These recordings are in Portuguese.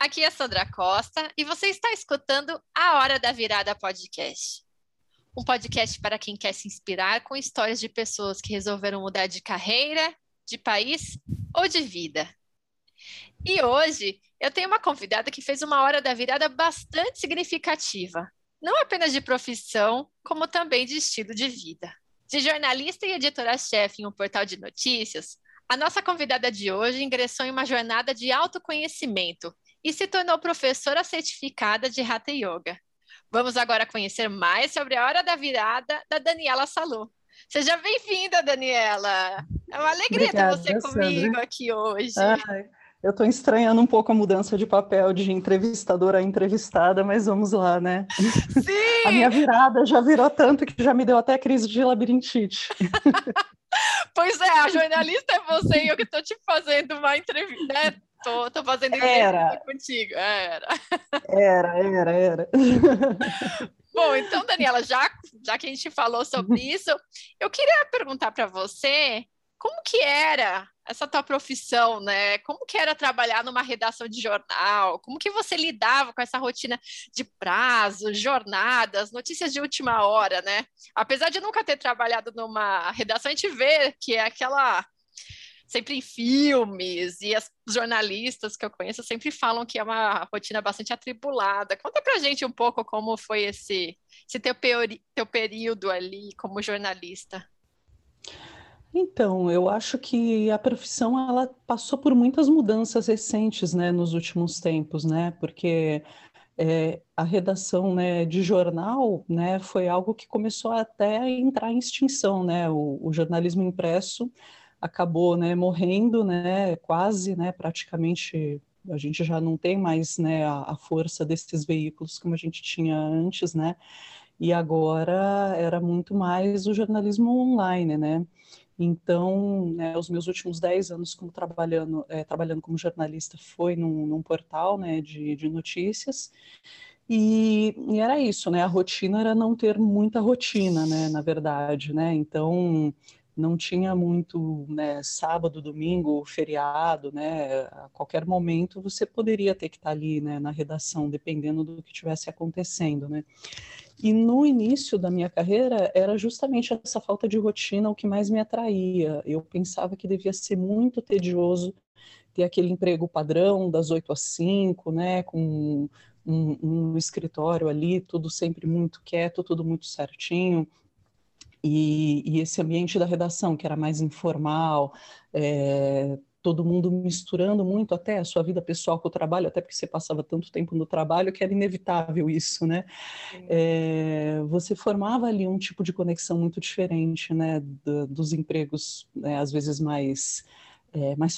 Aqui é Sandra Costa e você está escutando a Hora da Virada Podcast. Um podcast para quem quer se inspirar com histórias de pessoas que resolveram mudar de carreira, de país ou de vida. E hoje eu tenho uma convidada que fez uma Hora da Virada bastante significativa. Não apenas de profissão, como também de estilo de vida. De jornalista e editora-chefe em um portal de notícias, a nossa convidada de hoje ingressou em uma jornada de autoconhecimento e se tornou professora certificada de Hatha Yoga. Vamos agora conhecer mais sobre a Hora da Virada da Daniela Salú. Seja bem-vinda, Daniela! É uma alegria ter você comigo, Sandra, aqui hoje. Ai, eu estou estranhando um pouco a mudança de papel de entrevistadora a entrevistada, mas vamos lá, né? Sim! A minha virada já virou tanto que já me deu até crise de labirintite. Pois é, a jornalista é você e eu que estou te fazendo uma entrevista, né? Tô fazendo entrevista contigo. Era. Bom, então, Daniela, já que a gente falou sobre isso, eu queria perguntar para você como que era essa tua profissão, né? Como que era trabalhar numa redação de jornal? Como que você lidava com essa rotina de prazos, jornadas, notícias de última hora, né? Apesar de nunca ter trabalhado numa redação, a gente vê que é aquela... sempre em filmes, e os jornalistas que eu conheço sempre falam que é uma rotina bastante atribulada. Conta pra gente um pouco como foi esse teu período ali como jornalista. Então, eu acho que a profissão ela passou por muitas mudanças recentes, né, nos últimos tempos, né, porque a redação, né, de jornal, né, foi algo que começou até a entrar em extinção, né, o jornalismo impresso acabou, né, morrendo, né, quase, né, praticamente a gente já não tem mais, né, a força desses veículos como a gente tinha antes, né, e agora era muito mais o jornalismo online, né. Então, né, os meus últimos 10 anos como trabalhando como jornalista foi num portal, né, de notícias. E era isso, né, a rotina era não ter muita rotina, né, na verdade, né, então... não tinha muito, né, sábado, domingo, feriado, né, a qualquer momento você poderia ter que estar ali, né, na redação, dependendo do que estivesse acontecendo, né. E no início da minha carreira era justamente essa falta de rotina o que mais me atraía. Eu pensava que devia ser muito tedioso ter aquele emprego padrão das 8 às 5, né, com um escritório ali, tudo sempre muito quieto, tudo muito certinho. E esse ambiente da redação, que era mais informal, todo mundo misturando muito até a sua vida pessoal com o trabalho, até porque você passava tanto tempo no trabalho que era inevitável isso, né? Você formava ali um tipo de conexão muito diferente, né? Dos empregos, né? Às vezes mais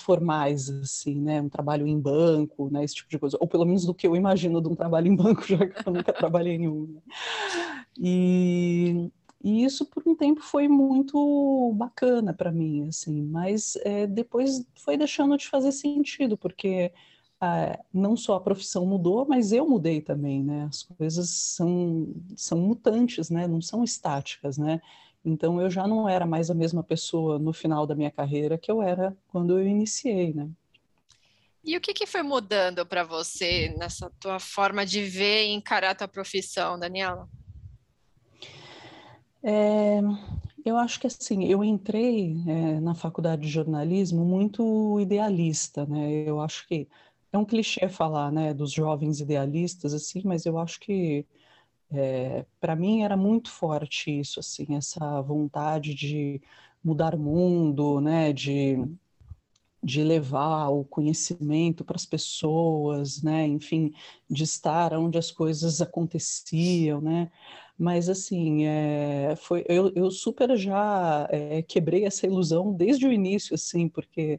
formais, assim, né, um trabalho em banco, né, esse tipo de coisa, ou pelo menos do que eu imagino de um trabalho em banco, já que eu nunca trabalhei em nenhum, né? E isso, por um tempo, foi muito bacana para mim, assim, mas depois foi deixando de fazer sentido, porque não só a profissão mudou, mas eu mudei também, né? As coisas são mutantes, né? Não são estáticas, né? Então, eu já não era mais a mesma pessoa no final da minha carreira que eu era quando eu iniciei, né? E o que foi mudando para você nessa tua forma de ver e encarar a tua profissão, Daniela? Eu acho que assim, eu entrei na faculdade de jornalismo muito idealista, né? Eu acho que é um clichê falar, né, dos jovens idealistas, assim, mas eu acho que para mim era muito forte isso, assim, essa vontade de mudar o mundo, né, de levar o conhecimento para as pessoas, né, enfim, de estar onde as coisas aconteciam, né. Mas, assim, eu super já quebrei essa ilusão desde o início, assim, porque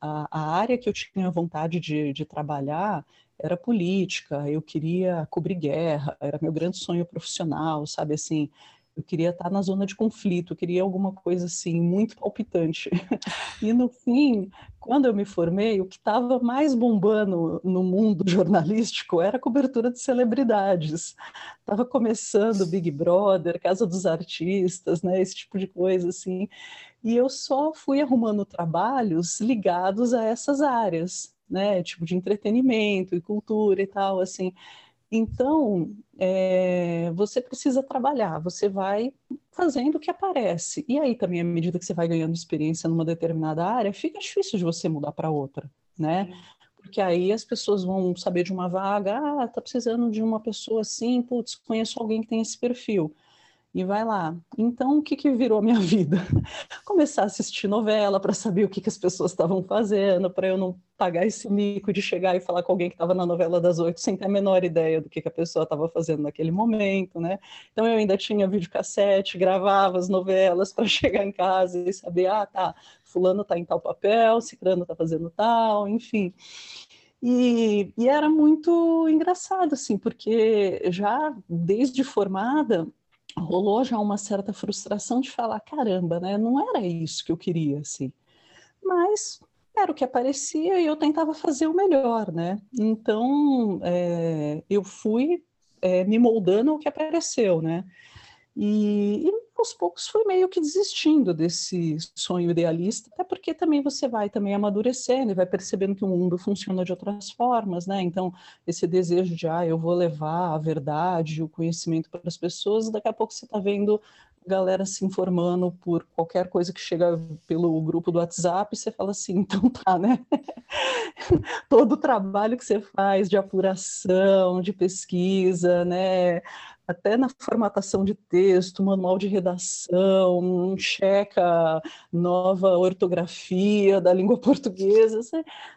a área que eu tinha vontade de trabalhar era política, eu queria cobrir guerra, era meu grande sonho profissional, sabe, assim, eu queria estar na zona de conflito, eu queria alguma coisa, assim, muito palpitante. E, no fim, quando eu me formei, o que estava mais bombando no mundo jornalístico era a cobertura de celebridades. Estava começando Big Brother, Casa dos Artistas, né, esse tipo de coisa, assim. E eu só fui arrumando trabalhos ligados a essas áreas, né, tipo de entretenimento e cultura e tal, assim. Então, você precisa trabalhar, você vai fazendo o que aparece. E aí também, à medida que você vai ganhando experiência numa determinada área, fica difícil de você mudar para outra, né? Porque aí as pessoas vão saber de uma vaga, ah, tá precisando de uma pessoa assim, putz, conheço alguém que tem esse perfil. E vai lá. Então, o que que virou a minha vida? Começar a assistir novela para saber o que que as pessoas estavam fazendo, para eu não pagar esse mico de chegar e falar com alguém que estava na novela das 8 sem ter a menor ideia do que a pessoa estava fazendo naquele momento, né? Então, eu ainda tinha videocassete, gravava as novelas para chegar em casa e saber, ah, tá, fulano tá em tal papel, ciclano tá fazendo tal, enfim... E era muito engraçado, assim, porque já desde formada... rolou já uma certa frustração de falar, caramba, né, não era isso que eu queria, assim, mas era o que aparecia e eu tentava fazer o melhor, né, então eu fui me moldando ao que apareceu, né, e aos poucos fui meio que desistindo desse sonho idealista, até porque também você vai também amadurecendo e vai percebendo que o mundo funciona de outras formas, né? Então, esse desejo de, ah, eu vou levar a verdade, o conhecimento para as pessoas, daqui a pouco você está vendo galera se informando por qualquer coisa que chega pelo grupo do WhatsApp, e você fala assim, então tá, né? Todo o trabalho que você faz de apuração, de pesquisa, né? Até na formatação de texto, manual de redação, checa nova ortografia da língua portuguesa,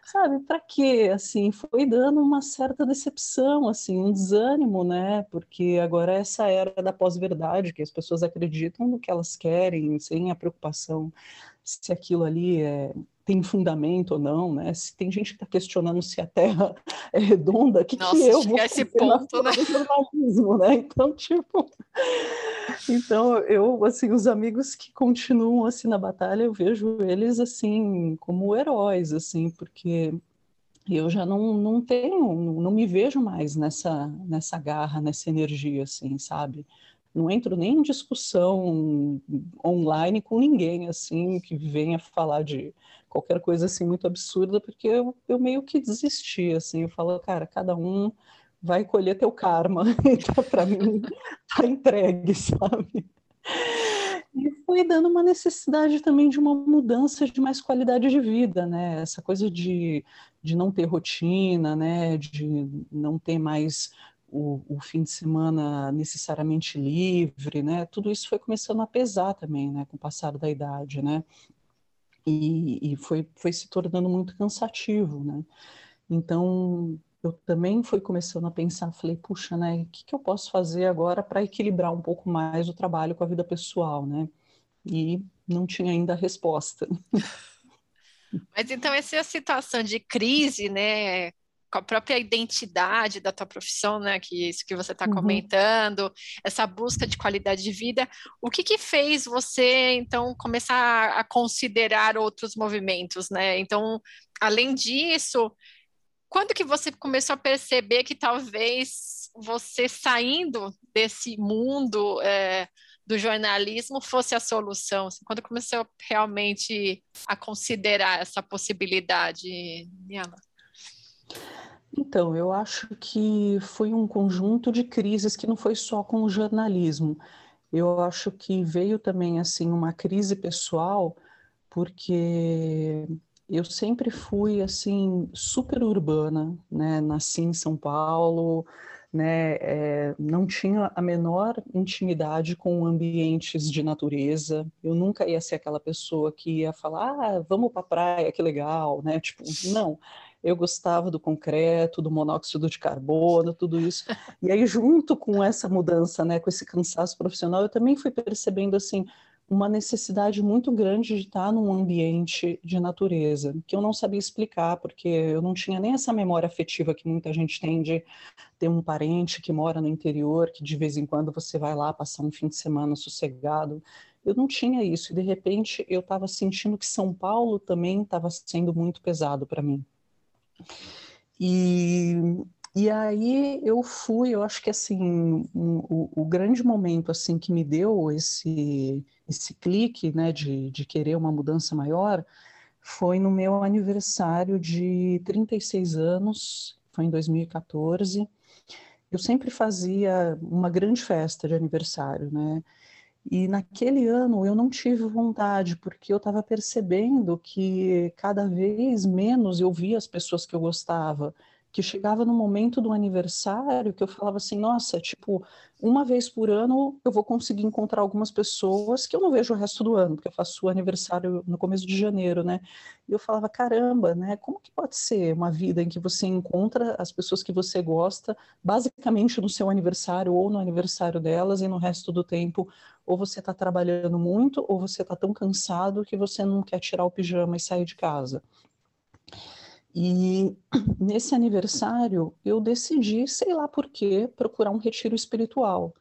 sabe, para quê? Assim, foi dando uma certa decepção, assim, um desânimo, né? Porque agora essa era da pós-verdade, que as pessoas acreditam no que elas querem, sem a preocupação se aquilo ali tem fundamento ou não, né? Se tem gente que está questionando se a Terra é redonda, o que eu vou fazer esse ponto, né? Jornalismo, né? Então, tipo... Então, eu, assim, os amigos que continuam, assim, na batalha, eu vejo eles, assim, como heróis, assim, porque eu já não tenho, não me vejo mais nessa garra, nessa energia, assim, sabe? Não entro nem em discussão online com ninguém, assim, que venha falar de qualquer coisa, assim, muito absurda, porque eu meio que desisti, assim, eu falo, cara, cada um vai colher teu karma, então, para mim, tá entregue, sabe? E foi dando uma necessidade também de uma mudança de mais qualidade de vida, né? Essa coisa de não ter rotina, né? De não ter mais... O fim de semana necessariamente livre, né? Tudo isso foi começando a pesar também, né? Com o passar da idade, né? E foi se tornando muito cansativo, né? Então, eu também fui começando a pensar, falei, puxa, né? O que eu posso fazer agora para equilibrar um pouco mais o trabalho com a vida pessoal, né? E não tinha ainda a resposta. Mas então, essa situação de crise, né? Com a própria identidade da tua profissão, né, que isso que você está comentando, essa busca de qualidade de vida, o que fez você, então, começar a considerar outros movimentos, né? Então, além disso, quando que você começou a perceber que talvez você saindo desse mundo do jornalismo fosse a solução? Quando começou realmente a considerar essa possibilidade, Daniela? Então, eu acho que foi um conjunto de crises que não foi só com o jornalismo. Eu acho que veio também, assim, uma crise pessoal, porque eu sempre fui, assim, super urbana, né? Nasci em São Paulo, né? Não tinha a menor intimidade com ambientes de natureza. Eu nunca ia ser aquela pessoa que ia falar, ah, vamos pra praia, que legal, né? Tipo, não. Eu gostava do concreto, do monóxido de carbono, tudo isso. E aí, junto com essa mudança, né, com esse cansaço profissional, eu também fui percebendo, assim, uma necessidade muito grande de estar num ambiente de natureza, que eu não sabia explicar, porque eu não tinha nem essa memória afetiva que muita gente tem de ter um parente que mora no interior, que de vez em quando você vai lá passar um fim de semana sossegado. Eu não tinha isso, e de repente eu estava sentindo que São Paulo também estava sendo muito pesado para mim. E aí eu acho que assim, o grande momento assim, que me deu esse clique, né, de querer uma mudança maior foi no meu aniversário de 36 anos, foi em 2014. Eu sempre fazia uma grande festa de aniversário, né? E naquele ano eu não tive vontade, porque eu estava percebendo que cada vez menos eu via as pessoas que eu gostava, que chegava no momento do aniversário que eu falava assim, nossa, tipo, uma vez por ano eu vou conseguir encontrar algumas pessoas que eu não vejo o resto do ano, porque eu faço o aniversário no começo de janeiro, né? E eu falava, caramba, né? Como que pode ser uma vida em que você encontra as pessoas que você gosta, basicamente no seu aniversário ou no aniversário delas, e no resto do tempo ou você está trabalhando muito, ou você está tão cansado que você não quer tirar o pijama e sair de casa. E nesse aniversário eu decidi, sei lá por quê, procurar um retiro espiritual.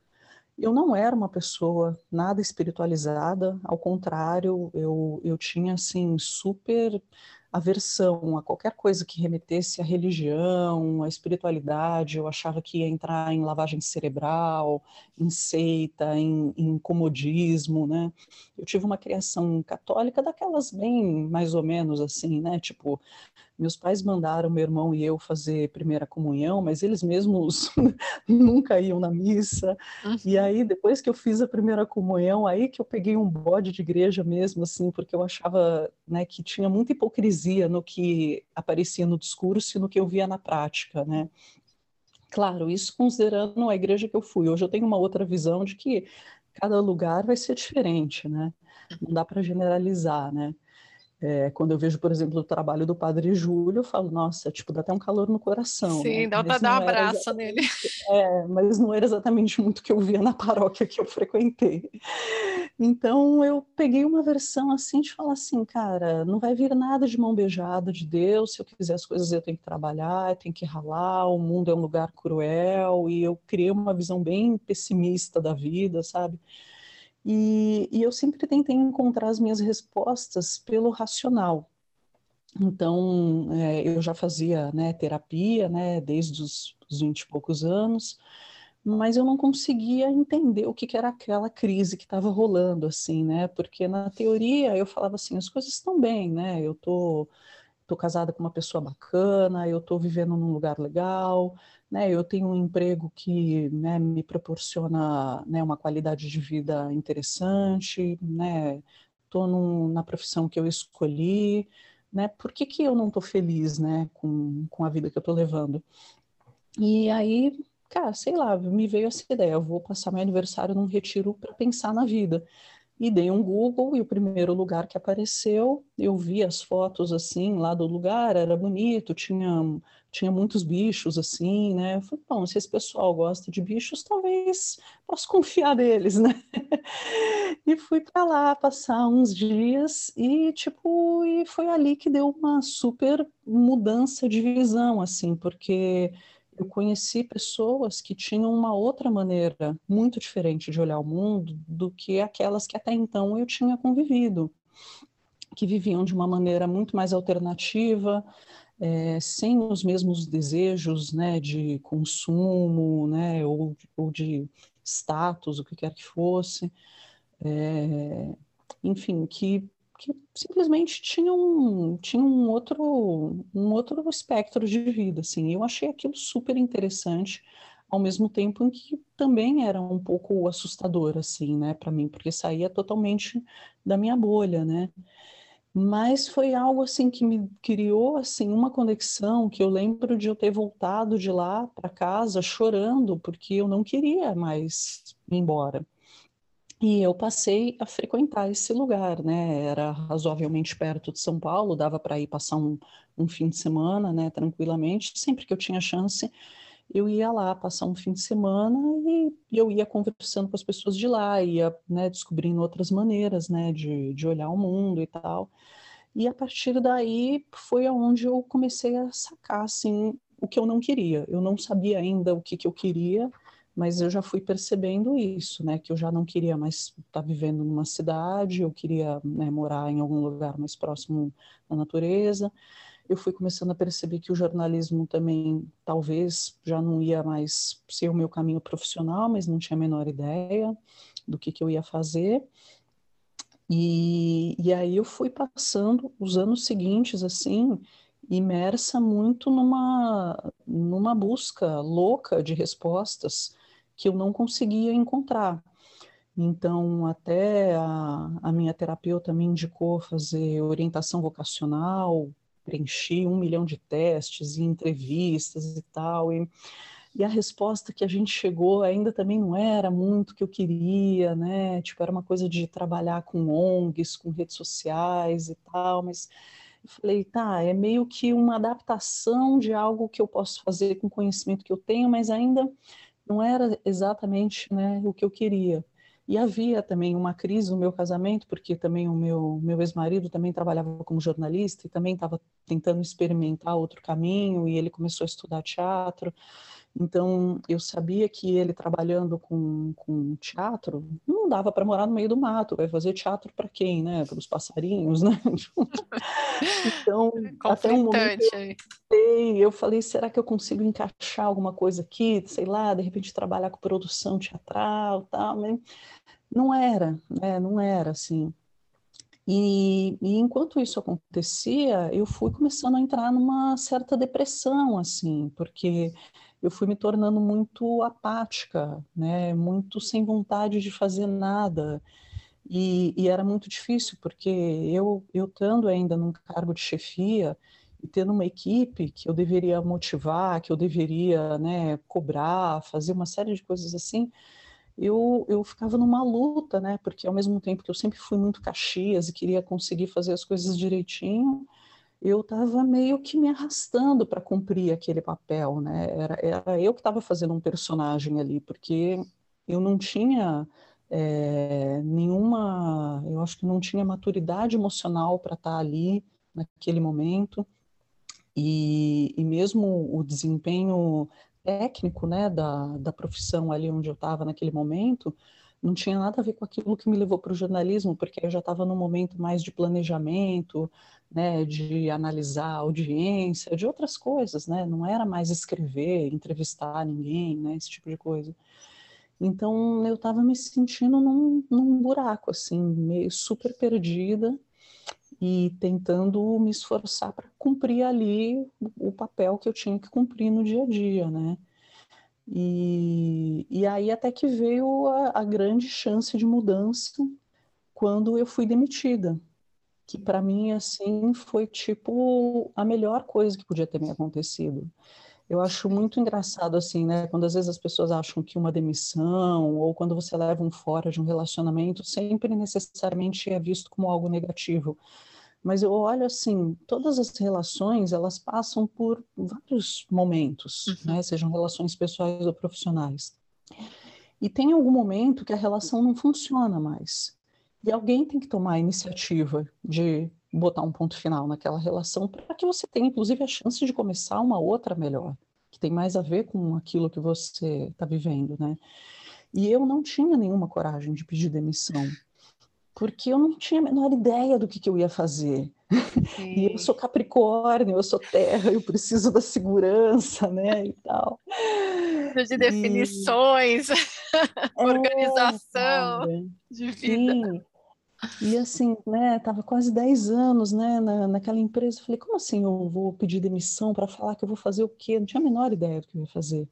Eu não era uma pessoa nada espiritualizada, ao contrário, eu tinha assim super aversão a qualquer coisa que remetesse à religião, à espiritualidade. Eu achava que ia entrar em lavagem cerebral, em seita, em comodismo, né? Eu tive uma criação católica daquelas bem mais ou menos assim, né? Tipo, meus pais mandaram meu irmão e eu fazer primeira comunhão, mas eles mesmos nunca iam na missa. E aí, depois que eu fiz a primeira comunhão, aí que eu peguei um bode de igreja mesmo, assim, porque eu achava, né, que tinha muita hipocrisia no que aparecia no discurso e no que eu via na prática, né? Claro, isso considerando a igreja que eu fui. Hoje eu tenho uma outra visão de que cada lugar vai ser diferente, né? Não dá para generalizar, né? Quando eu vejo, por exemplo, o trabalho do padre Júlio, eu falo, nossa, tipo, dá até um calor no coração. Sim, né? Dá para dar um abraço nele. Mas não era exatamente muito o que eu via na paróquia que eu frequentei. Então, eu peguei uma versão assim de falar assim, cara, não vai vir nada de mão beijada de Deus, se eu quiser as coisas eu tenho que trabalhar, eu tenho que ralar, o mundo é um lugar cruel, e eu criei uma visão bem pessimista da vida, sabe? E eu sempre tentei encontrar as minhas respostas pelo racional. Então, eu já fazia, né, terapia, né, desde os 20 e poucos anos, mas eu não conseguia entender o que era aquela crise que estava rolando, assim, né? Porque na teoria eu falava assim, as coisas estão bem, né? Eu tô casada com uma pessoa bacana, eu tô vivendo num lugar legal, né? Eu tenho um emprego que, né, me proporciona, né, uma qualidade de vida interessante, né? Tô na profissão que eu escolhi, né? Por que eu não tô feliz, né, com a vida que eu tô levando? E aí, cara, sei lá, me veio essa ideia, eu vou passar meu aniversário num retiro para pensar na vida. E dei um Google, e o primeiro lugar que apareceu, eu vi as fotos, assim, lá do lugar, era bonito, tinha muitos bichos, assim, né? Eu falei, bom, se esse pessoal gosta de bichos, talvez posso confiar neles, né? E fui para lá passar uns dias, e, tipo, e foi ali que deu uma super mudança de visão, assim, porque eu conheci pessoas que tinham uma outra maneira muito diferente de olhar o mundo do que aquelas que até então eu tinha convivido, que viviam de uma maneira muito mais alternativa, sem os mesmos desejos, né, de consumo, né, ou de status, o que quer que fosse, enfim, que simplesmente tinha um outro espectro de vida, assim. Eu achei aquilo super interessante, ao mesmo tempo em que também era um pouco assustador, assim, né, para mim, porque saía totalmente da minha bolha, né. Mas foi algo, assim, que me criou, assim, uma conexão que eu lembro de eu ter voltado de lá para casa chorando, porque eu não queria mais ir embora. E eu passei a frequentar esse lugar, né? Era razoavelmente perto de São Paulo, dava para ir passar um fim de semana, né, tranquilamente. Sempre que eu tinha chance, eu ia lá passar um fim de semana e eu ia conversando com as pessoas de lá, ia, né, descobrindo outras maneiras, né, de olhar o mundo e tal. E a partir daí foi aonde eu comecei a sacar, assim, o que eu não queria. Eu não sabia ainda o que eu queria, mas eu já fui percebendo isso, né, que eu já não queria mais estar vivendo numa cidade, eu queria, né, morar em algum lugar mais próximo da natureza. Eu fui começando a perceber que o jornalismo também, talvez, já não ia mais ser o meu caminho profissional, mas não tinha a menor ideia do que eu ia fazer. E aí eu fui passando os anos seguintes, assim, imersa muito numa busca louca de respostas que eu não conseguia encontrar. Então, até a minha terapeuta me indicou fazer orientação vocacional, preenchi 1 milhão de testes e entrevistas e tal, e a resposta que a gente chegou ainda também não era muito o que eu queria, né? Tipo, era uma coisa de trabalhar com ONGs, com redes sociais e tal, mas eu falei, tá, é meio que uma adaptação de algo que eu posso fazer com o conhecimento que eu tenho, mas ainda não era exatamente, né, o que eu queria. E havia também uma crise no meu casamento, porque também o meu ex-marido também trabalhava como jornalista e também estava tentando experimentar outro caminho, e ele começou a estudar teatro. Então, eu sabia que ele trabalhando com teatro, não dava para morar no meio do mato, vai fazer teatro para quem, né? Para os passarinhos, né? Então, até um momento eu falei, será que eu consigo encaixar alguma coisa aqui? Sei lá, de repente trabalhar com produção teatral, tal, mas não era, né? Não era assim. E enquanto isso acontecia, eu fui começando a entrar numa certa depressão, assim, porque eu fui me tornando muito apática, né? Muito sem vontade de fazer nada. E era muito difícil, porque eu estando ainda num cargo de chefia e tendo uma equipe que eu deveria motivar, que eu deveria, né, cobrar, fazer uma série de coisas assim, eu ficava numa luta, né? Porque ao mesmo tempo que eu sempre fui muito caxias e queria conseguir fazer as coisas direitinho, eu estava meio que me arrastando para cumprir aquele papel, né? Era eu que estava fazendo um personagem ali, porque eu não tinha nenhuma... Eu acho que não tinha maturidade emocional para estar ali naquele momento. E mesmo o desempenho técnico, né, da profissão ali onde eu estava naquele momento, não tinha nada a ver com aquilo que me levou para o jornalismo, porque eu já estava num momento mais de planejamento, né, de analisar a audiência, de outras coisas, né? Não era mais escrever, entrevistar ninguém, né, esse tipo de coisa. Então, eu estava me sentindo num buraco, assim, meio super perdida e tentando me esforçar para cumprir ali o papel que eu tinha que cumprir no dia a dia, né? E aí até que veio a grande chance de mudança quando eu fui demitida, que para mim, assim, foi tipo a melhor coisa que podia ter me acontecido. Eu acho muito engraçado, assim, né, quando às vezes as pessoas acham que uma demissão ou quando você leva um fora de um relacionamento sempre necessariamente é visto como algo negativo. Mas eu olho assim, todas as relações, elas passam por vários momentos, uhum, né? Sejam relações pessoais ou profissionais. E tem algum momento que a relação não funciona mais. E alguém tem que tomar a iniciativa de botar um ponto final naquela relação para que você tenha, inclusive, a chance de começar uma outra melhor, que tem mais a ver com aquilo que você está vivendo, né? E eu não tinha nenhuma coragem de pedir demissão, porque eu não tinha a menor ideia do que eu ia fazer. Sim. E eu sou Capricórnio, eu sou Terra, eu preciso da segurança, né, e tal. De definições, organização, sabe, de vida. Sim. E assim, né, tava quase 10 anos, né, naquela empresa, eu falei, como assim eu vou pedir demissão para falar que eu vou fazer o quê? Não tinha a menor ideia do que eu ia fazer.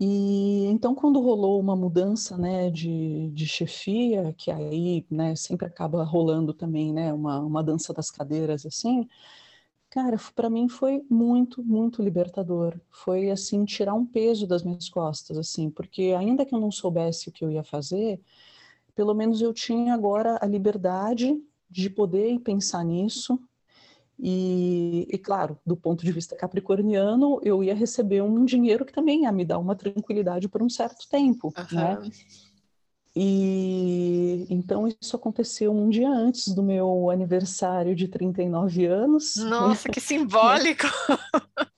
E então, quando rolou uma mudança, né, de chefia, que aí, né, sempre acaba rolando também, né, uma dança das cadeiras, assim, cara, para mim foi muito, muito libertador. Foi, assim, tirar um peso das minhas costas, assim, porque ainda que eu não soubesse o que eu ia fazer, pelo menos eu tinha agora a liberdade de poder pensar nisso. E claro, do ponto de vista capricorniano, eu ia receber um dinheiro que também ia me dar uma tranquilidade por um certo tempo, uhum, né? E então isso aconteceu um dia antes do meu aniversário de 39 anos. Nossa, que simbólico!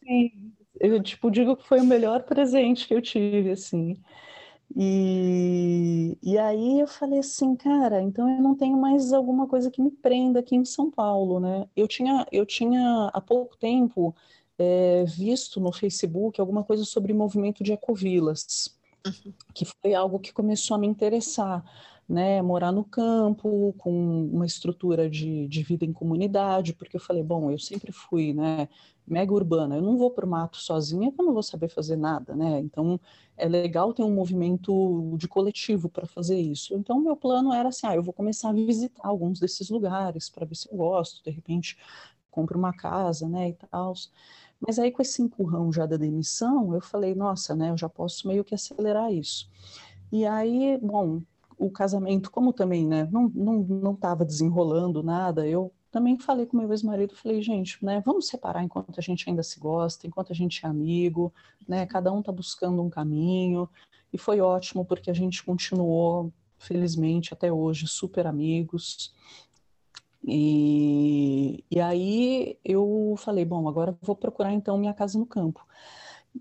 Sim, eu tipo, digo que foi o melhor presente que eu tive, assim. E aí eu falei assim, cara, então eu não tenho mais alguma coisa que me prenda aqui em São Paulo, né? Eu tinha há pouco tempo visto no Facebook alguma coisa sobre movimento de ecovilas, uhum, que foi algo que começou a me interessar. né, morar no campo, com uma estrutura de vida em comunidade, porque eu falei, bom, eu sempre fui, né, mega urbana, eu não vou pro mato sozinha, eu não vou saber fazer nada, né, então é legal ter um movimento de coletivo para fazer isso. Então meu plano era assim, eu vou começar a visitar alguns desses lugares para ver se eu gosto, de repente compro uma casa, né, e tal. Mas aí com esse empurrão já da demissão, eu falei, nossa, né, eu já posso meio que acelerar isso. E aí, bom, o casamento, como também, né, não estava desenrolando nada, eu também falei com meu ex-marido, falei, gente, né, vamos separar enquanto a gente ainda se gosta, enquanto a gente é amigo, né, cada um tá buscando um caminho, e foi ótimo porque a gente continuou, felizmente, até hoje, super amigos. E aí eu falei, bom, agora vou procurar então minha casa no campo.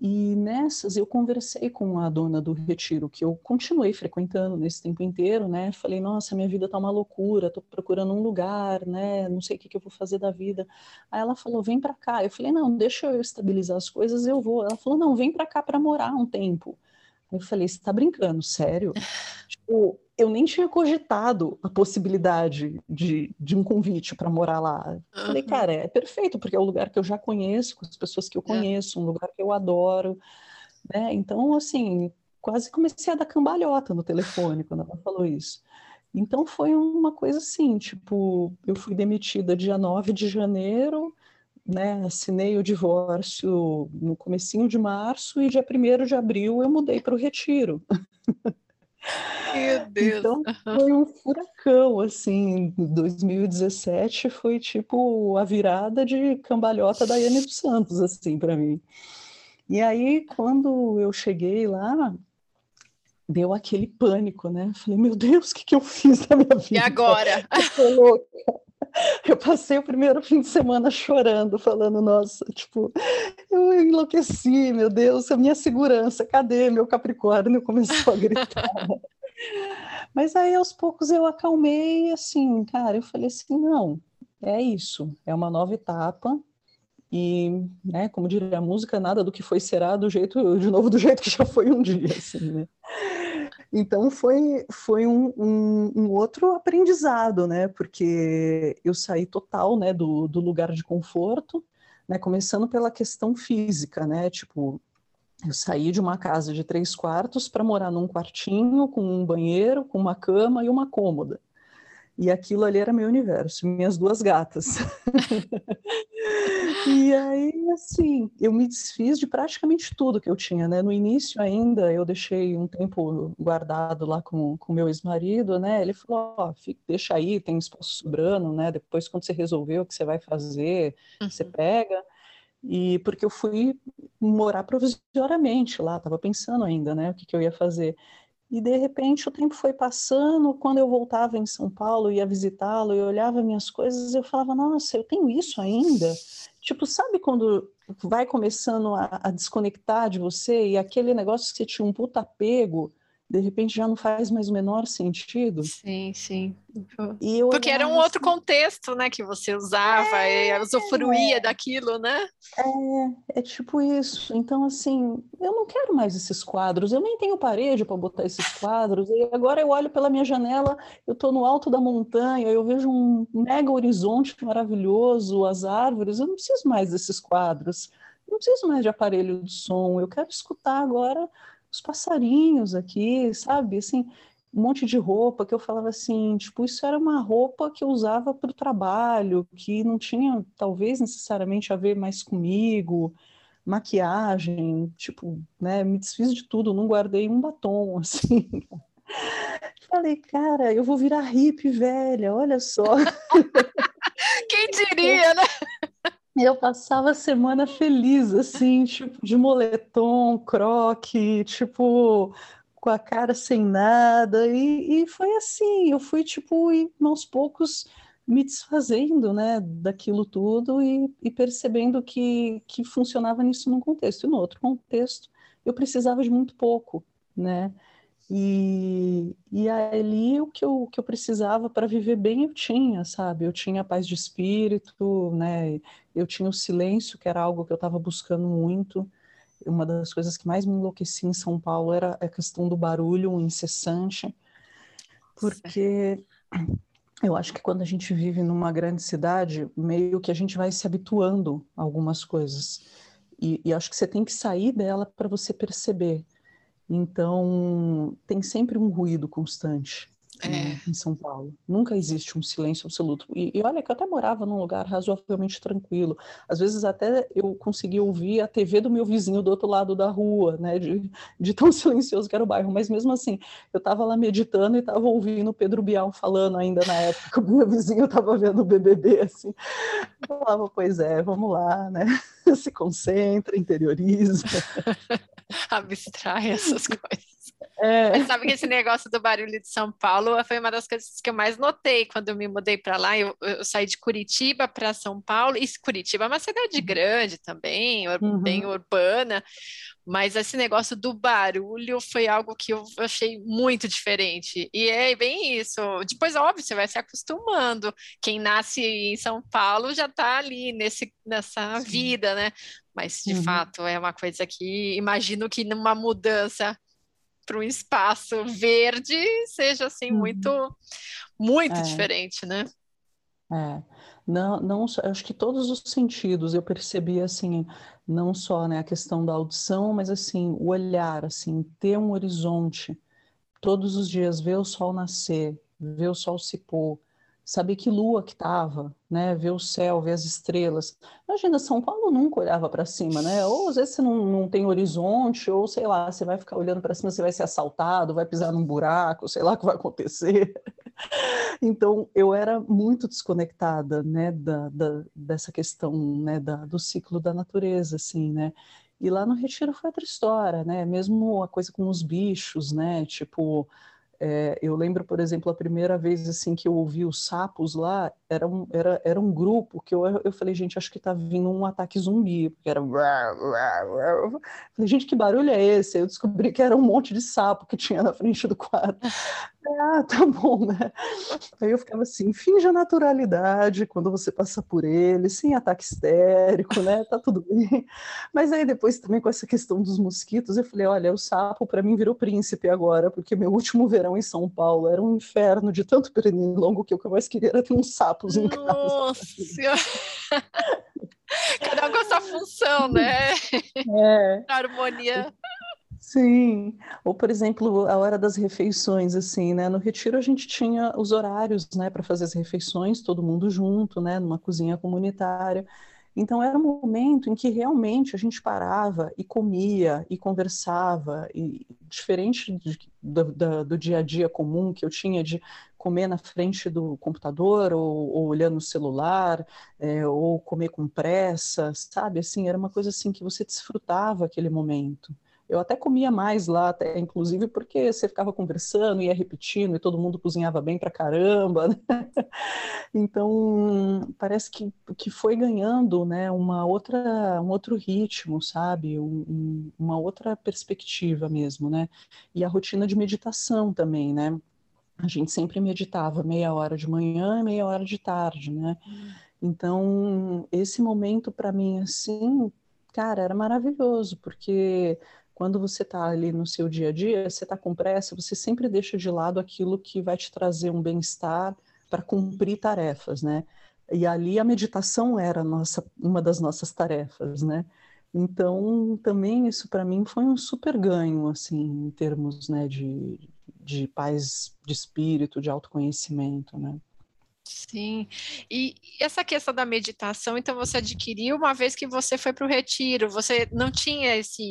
E nessas eu conversei com a dona do retiro, que eu continuei frequentando nesse tempo inteiro, né? Falei, nossa, minha vida tá uma loucura, tô procurando um lugar, né? Não sei o que que eu vou fazer da vida. Aí ela falou, vem pra cá. Eu falei, não, deixa eu estabilizar as coisas, eu vou. Ela falou, não, vem pra cá pra morar um tempo. Eu falei, você tá brincando, sério? Tipo, eu nem tinha cogitado a possibilidade de um convite para morar lá. Uhum. Falei, cara, é perfeito, porque é um lugar que eu já conheço, com as pessoas que eu conheço, um lugar que eu adoro, né? Então, assim, quase comecei a dar cambalhota no telefone quando ela falou isso. Então, foi uma coisa assim, tipo, eu fui demitida dia 9 de janeiro, né, assinei o divórcio no comecinho de março e dia 1º de abril eu mudei para o Retiro. Meu Deus. Então foi um furacão, assim, 2017 foi tipo a virada de cambalhota da Daiane dos Santos, assim, para mim. E aí, quando eu cheguei lá, deu aquele pânico, né? Falei, meu Deus, o que eu fiz na minha vida? E agora? Eu tô louca. Eu passei o primeiro fim de semana chorando, falando, nossa, tipo, eu enlouqueci, meu Deus, a minha segurança, cadê meu Capricórnio? Começou a gritar. Mas aí, aos poucos, eu acalmei, assim, cara, eu falei assim, não, é isso, é uma nova etapa, e, né, como diria a música, nada do que foi será do jeito que já foi um dia, assim, né? Então, foi um outro aprendizado, né? Porque eu saí total, né, do lugar de conforto, né? Começando pela questão física, né? Tipo, eu saí de uma casa de 3 quartos para morar num quartinho com um banheiro, com uma cama e uma cômoda. E aquilo ali era meu universo, minhas 2 gatas. E aí, assim, eu me desfiz de praticamente tudo que eu tinha, né? No início ainda, eu deixei um tempo guardado lá com meu ex-marido, né? Ele falou, deixa aí, tem espaço sobrando, né? Depois, quando você resolver o que você vai fazer, você pega. E porque eu fui morar provisoriamente lá, tava pensando ainda, né? O que eu ia fazer. E, de repente, o tempo foi passando, quando eu voltava em São Paulo, ia visitá-lo, eu olhava minhas coisas, eu falava, nossa, eu tenho isso ainda? Tipo, sabe quando vai começando a desconectar de você e aquele negócio que você tinha um puta apego, de repente já não faz mais o menor sentido? Sim, sim. E eu porque era um assim, outro contexto, né, que você usava, usufruía daquilo, né? É tipo isso. Então, assim, eu não quero mais esses quadros, eu nem tenho parede para botar esses quadros, e agora eu olho pela minha janela, eu estou no alto da montanha, eu vejo um mega horizonte maravilhoso, as árvores, eu não preciso mais desses quadros, eu não preciso mais de aparelho de som, eu quero escutar agora os passarinhos aqui, sabe, assim, um monte de roupa que eu falava assim, tipo, isso era uma roupa que eu usava para o trabalho, que não tinha, talvez, necessariamente a ver mais comigo, maquiagem, tipo, né, me desfiz de tudo, não guardei um batom, assim. Falei, cara, eu vou virar hippie velha, olha só. Quem diria, né? Eu passava a semana feliz, assim, tipo, de moletom, croque, tipo, com a cara sem nada, e foi assim, eu fui, tipo, aos poucos me desfazendo, né, daquilo tudo e percebendo que funcionava nisso num contexto, e no outro contexto eu precisava de muito pouco, né, e ali o que eu precisava para viver bem eu tinha, sabe? Eu tinha a paz de espírito, né? Eu tinha o silêncio, que era algo que eu estava buscando muito. Uma das coisas que mais me enlouquecia em São Paulo era a questão do barulho incessante. Porque eu acho que quando a gente vive numa grande cidade, meio que a gente vai se habituando a algumas coisas. E acho que você tem que sair dela para você perceber. Então, tem sempre um ruído constante em São Paulo. Nunca existe um silêncio absoluto. E olha que eu até morava num lugar razoavelmente tranquilo. Às vezes até eu conseguia ouvir a TV do meu vizinho do outro lado da rua, né? De tão silencioso que era o bairro. Mas mesmo assim, eu estava lá meditando e estava ouvindo o Pedro Bial falando ainda na época. O meu vizinho estava vendo o BBB, assim. Eu falava, pois é, vamos lá, né? Se concentra, interioriza. Abstrai essas coisas. Mas sabe que esse negócio do barulho de São Paulo foi uma das coisas que eu mais notei quando eu me mudei para lá. Eu saí de Curitiba para São Paulo, e Curitiba é uma cidade grande também, bem urbana, mas esse negócio do barulho foi algo que eu achei muito diferente. E é bem isso. Depois, óbvio, você vai se acostumando. Quem nasce em São Paulo já está ali nessa vida, né? Mas, de fato, é uma coisa que... Imagino que numa mudança para um espaço verde seja, assim, muito diferente, né? É. Não, acho que todos os sentidos eu percebi, assim, não só, né, a questão da audição, mas, assim, o olhar, assim, ter um horizonte, todos os dias ver o sol nascer, ver o sol se pôr, saber que lua que estava, né, ver o céu, ver as estrelas. Imagina, São Paulo nunca olhava para cima, né? Ou às vezes você não tem horizonte, ou sei lá, você vai ficar olhando para cima, você vai ser assaltado, vai pisar num buraco, sei lá o que vai acontecer. Então, eu era muito desconectada, né, dessa questão, né, do ciclo da natureza, assim, né? E lá no Retiro foi outra história, né? Mesmo a coisa com os bichos, né? Tipo... eu lembro, por exemplo, a primeira vez assim, que eu ouvi os sapos lá, era um grupo que eu falei, gente, acho que tá vindo um ataque zumbi, porque era... Eu falei, gente, que barulho é esse? Eu descobri que era um monte de sapo que tinha na frente do quadro. Ah, tá bom, né? Aí eu ficava assim, finja naturalidade quando você passa por ele, sem ataque histérico, né? Tá tudo bem. Mas aí depois também com essa questão dos mosquitos, eu falei, olha, o sapo pra mim virou príncipe agora, porque meu último verão em São Paulo era um inferno de tanto pernilongo que o que eu mais queria era ter uns sapos em casa. Nossa! Cada um com a sua função, né? A harmonia. Sim. Ou, por exemplo, a hora das refeições, assim, né? No Retiro a gente tinha os horários, né, para fazer as refeições, todo mundo junto, né, numa cozinha comunitária. Então, era um momento em que realmente a gente parava e comia e conversava, e diferente do dia a dia comum que eu tinha de comer na frente do computador ou olhando o celular, ou comer com pressa, sabe? Assim, era uma coisa assim que você desfrutava aquele momento. Eu até comia mais lá, até, inclusive, porque você ficava conversando, ia repetindo, e todo mundo cozinhava bem pra caramba, né? Então, parece que foi ganhando, né, um outro ritmo, sabe? Uma outra perspectiva mesmo, né? E a rotina de meditação também, né? A gente sempre meditava meia hora de manhã e meia hora de tarde, né? Então, esse momento pra mim, assim, cara, era maravilhoso, porque... Quando você está ali no seu dia a dia, você está com pressa, você sempre deixa de lado aquilo que vai te trazer um bem-estar para cumprir tarefas, né? E ali a meditação era uma das nossas tarefas, né? Então, também isso para mim foi um super ganho, assim, em termos, né, de paz de espírito, de autoconhecimento, né? Sim, e essa questão da meditação, então você adquiriu uma vez que você foi para o retiro, você não tinha esse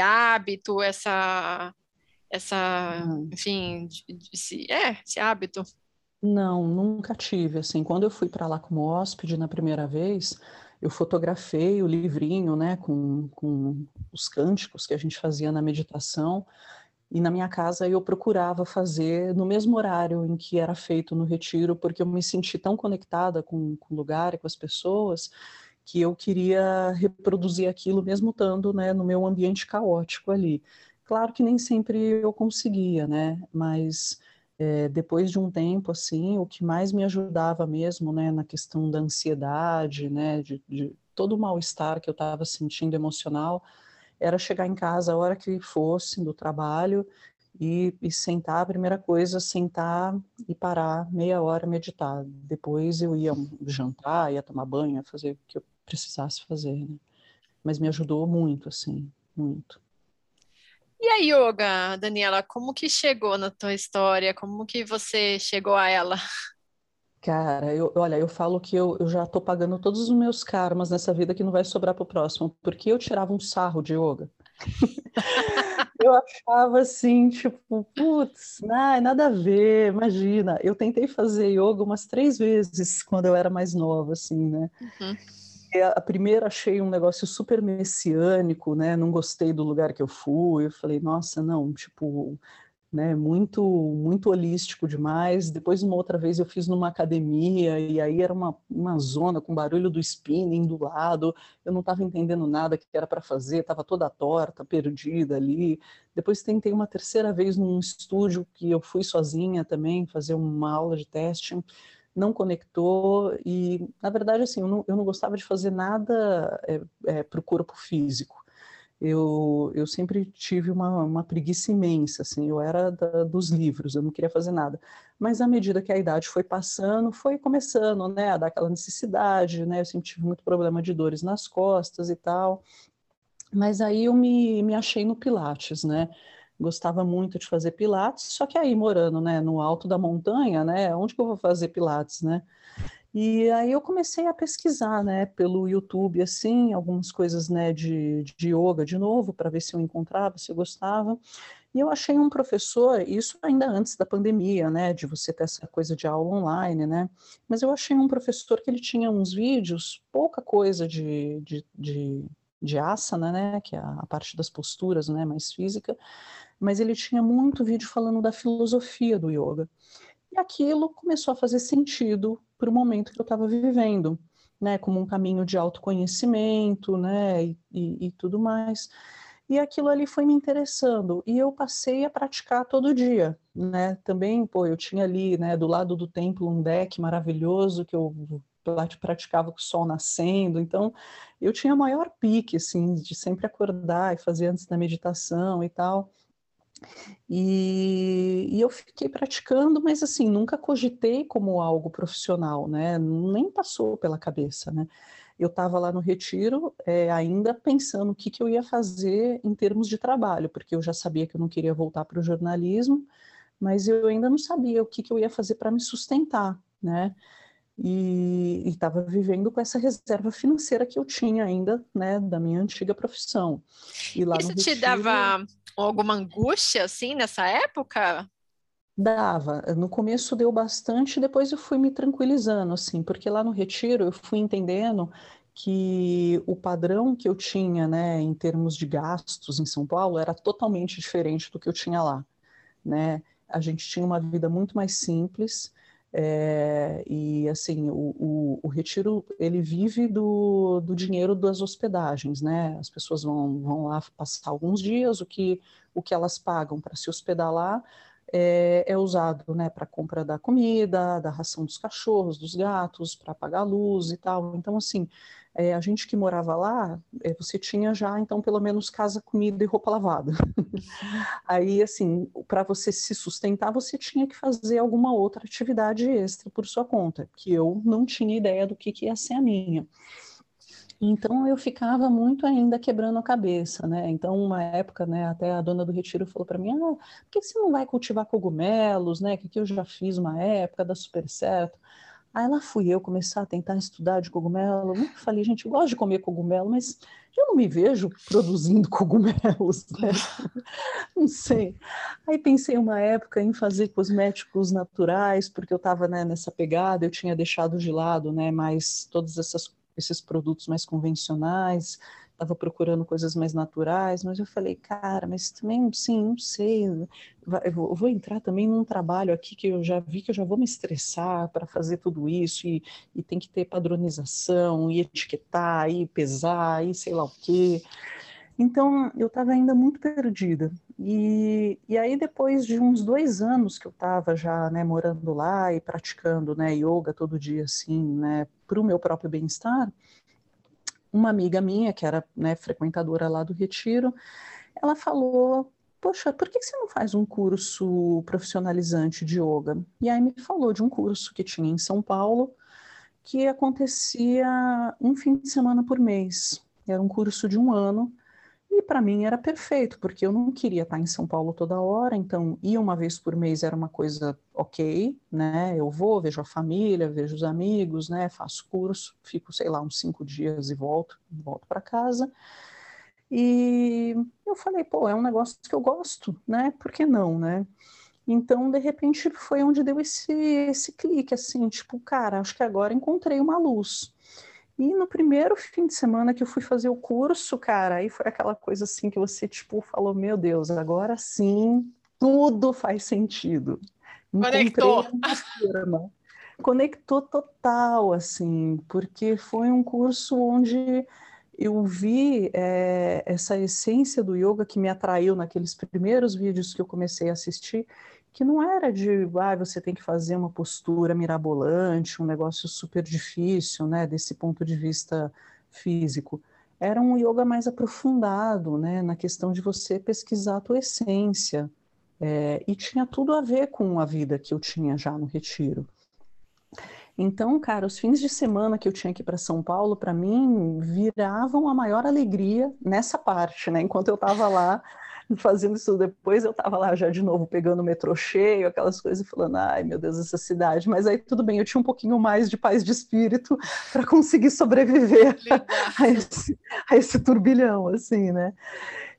hábito, enfim, esse hábito? Não, nunca tive, assim, quando eu fui para lá como hóspede na primeira vez, eu fotografei o livrinho, né, com os cânticos que a gente fazia na meditação. E na minha casa eu procurava fazer no mesmo horário em que era feito no retiro, porque eu me senti tão conectada com o lugar e com as pessoas, que eu queria reproduzir aquilo mesmo estando, né, no meu ambiente caótico ali. Claro que nem sempre eu conseguia, né? Mas depois de um tempo, assim, o que mais me ajudava mesmo, né, na questão da ansiedade, né, de todo o mal-estar que eu estava sentindo emocional, era chegar em casa a hora que fosse do trabalho E sentar, a primeira coisa, sentar e parar meia hora, meditar. Depois eu ia jantar, ia tomar banho, ia fazer o que eu precisasse fazer, né? Mas me ajudou muito, assim, muito. E a yoga, Daniela, como que chegou na tua história? Como que você chegou a ela? Cara, eu falo que eu já tô pagando todos os meus karmas nessa vida que não vai sobrar pro próximo, porque eu tirava um sarro de yoga. Eu achava assim, tipo, putz, nada a ver, imagina. Eu tentei fazer yoga umas 3 vezes quando eu era mais nova, assim, né? Uhum. A primeira achei um negócio super messiânico, né? Não gostei do lugar que eu fui. Eu falei, nossa, não, tipo, né? Muito, muito holístico demais. Depois, uma outra vez, eu fiz numa academia e aí era uma zona com barulho do spinning do lado. Eu não estava entendendo nada que era para fazer, estava toda torta, perdida ali. Depois tentei uma 3ª vez num estúdio que eu fui sozinha também fazer uma aula de teste. Não conectou e, na verdade, assim, eu não gostava de fazer nada para o corpo físico. Eu sempre tive uma preguiça imensa, assim, eu era dos livros, eu não queria fazer nada. Mas à medida que a idade foi passando, foi começando, né, a dar aquela necessidade, né, eu sempre tive muito problema de dores nas costas e tal. Mas aí eu me achei no Pilates, né. Gostava muito de fazer Pilates, só que aí morando, né, no alto da montanha, né, onde que eu vou fazer Pilates, né? E aí eu comecei a pesquisar, né, pelo YouTube, assim, algumas coisas, né, de yoga de novo, para ver se eu encontrava, se eu gostava. E eu achei um professor, isso ainda antes da pandemia, né, de você ter essa coisa de aula online, né? Mas eu achei um professor que ele tinha uns vídeos, pouca coisa de asana, né, que é a parte das posturas, né, mais física, mas ele tinha muito vídeo falando da filosofia do yoga. E aquilo começou a fazer sentido para o momento que eu estava vivendo, né, como um caminho de autoconhecimento, né, e tudo mais. E aquilo ali foi me interessando, e eu passei a praticar todo dia, né, também, pô, eu tinha ali, né, do lado do templo um deck maravilhoso que eu praticava com o sol nascendo, então eu tinha maior pique, assim, de sempre acordar e fazer antes da meditação e tal, e eu fiquei praticando, mas assim, nunca cogitei como algo profissional, né, nem passou pela cabeça, né, eu estava lá no retiro ainda pensando o que eu ia fazer em termos de trabalho, porque eu já sabia que eu não queria voltar para o jornalismo, mas eu ainda não sabia o que eu ia fazer para me sustentar, né, e estava vivendo com essa reserva financeira que eu tinha ainda, né, da minha antiga profissão. E lá isso te retiro, dava alguma angústia, assim, nessa época? Dava. No começo deu bastante, depois eu fui me tranquilizando, assim, porque lá no retiro eu fui entendendo que o padrão que eu tinha, né, em termos de gastos em São Paulo era totalmente diferente do que eu tinha lá, né? A gente tinha uma vida muito mais simples, e assim, o retiro, ele vive do dinheiro das hospedagens, né? As pessoas vão lá passar alguns dias, o que elas pagam para se hospedar lá é usado, né, para compra da comida, da ração dos cachorros, dos gatos, para pagar a luz e tal. Então, assim, a gente que morava lá, você tinha já, então, pelo menos casa, comida e roupa lavada. Aí, assim, para você se sustentar, você tinha que fazer alguma outra atividade extra por sua conta, que eu não tinha ideia do que ia ser a minha. Então, eu ficava muito ainda quebrando a cabeça, né? Então, uma época, né, até a dona do retiro falou para mim, ah, por que você não vai cultivar cogumelos, né? Que eu já fiz uma época, dá super certo. Aí lá fui eu começar a tentar estudar de cogumelo. Eu falei, gente, eu gosto de comer cogumelo, mas eu não me vejo produzindo cogumelos, né? Não sei. Aí pensei uma época em fazer cosméticos naturais, porque eu estava, né, nessa pegada, eu tinha deixado de lado, né, mais todas essas coisas, esses produtos mais convencionais, estava procurando coisas mais naturais, mas eu falei, cara, mas também, sim, não sei, eu vou entrar também num trabalho aqui que eu já vi que eu já vou me estressar para fazer tudo isso, e tem que ter padronização, e etiquetar, e pesar, e sei lá o quê. Então, eu estava ainda muito perdida, e aí depois de uns 2 anos que eu estava já, né, morando lá e praticando, né, yoga todo dia, assim, né, para o meu próprio bem-estar, uma amiga minha, que era, né, frequentadora lá do retiro, ela falou poxa, por que você não faz um curso profissionalizante de yoga? E aí me falou de um curso que tinha em São Paulo, que acontecia um fim de semana por mês. Era um curso de 1 ano, e para mim era perfeito, porque eu não queria estar em São Paulo toda hora, então ir uma vez por mês era uma coisa ok, né? Eu vou, vejo a família, vejo os amigos, né? Faço curso, fico, sei lá, uns 5 dias e volto para casa. E eu falei, pô, é um negócio que eu gosto, né? Por que não, né? Então, de repente, foi onde deu esse clique, assim, tipo, cara, acho que agora encontrei uma luz. E no primeiro fim de semana que eu fui fazer o curso, cara, aí foi aquela coisa assim que você, tipo, falou, meu Deus, agora sim, tudo faz sentido. Conectou! Conectou total, assim, porque foi um curso onde eu vi essa essência do yoga que me atraiu naqueles primeiros vídeos que eu comecei a assistir, que não era de, você tem que fazer uma postura mirabolante, um negócio super difícil, né, desse ponto de vista físico. Era um yoga mais aprofundado, né, na questão de você pesquisar a tua essência. E tinha tudo a ver com a vida que eu tinha já no retiro. Então, cara, os fins de semana que eu tinha aqui para São Paulo, para mim, viravam a maior alegria nessa parte, né? Enquanto eu estava lá fazendo isso, depois eu estava lá já de novo pegando o metrô cheio, aquelas coisas, falando, ai, meu Deus, essa cidade. Mas aí tudo bem, eu tinha um pouquinho mais de paz de espírito para conseguir sobreviver a esse turbilhão, assim, né?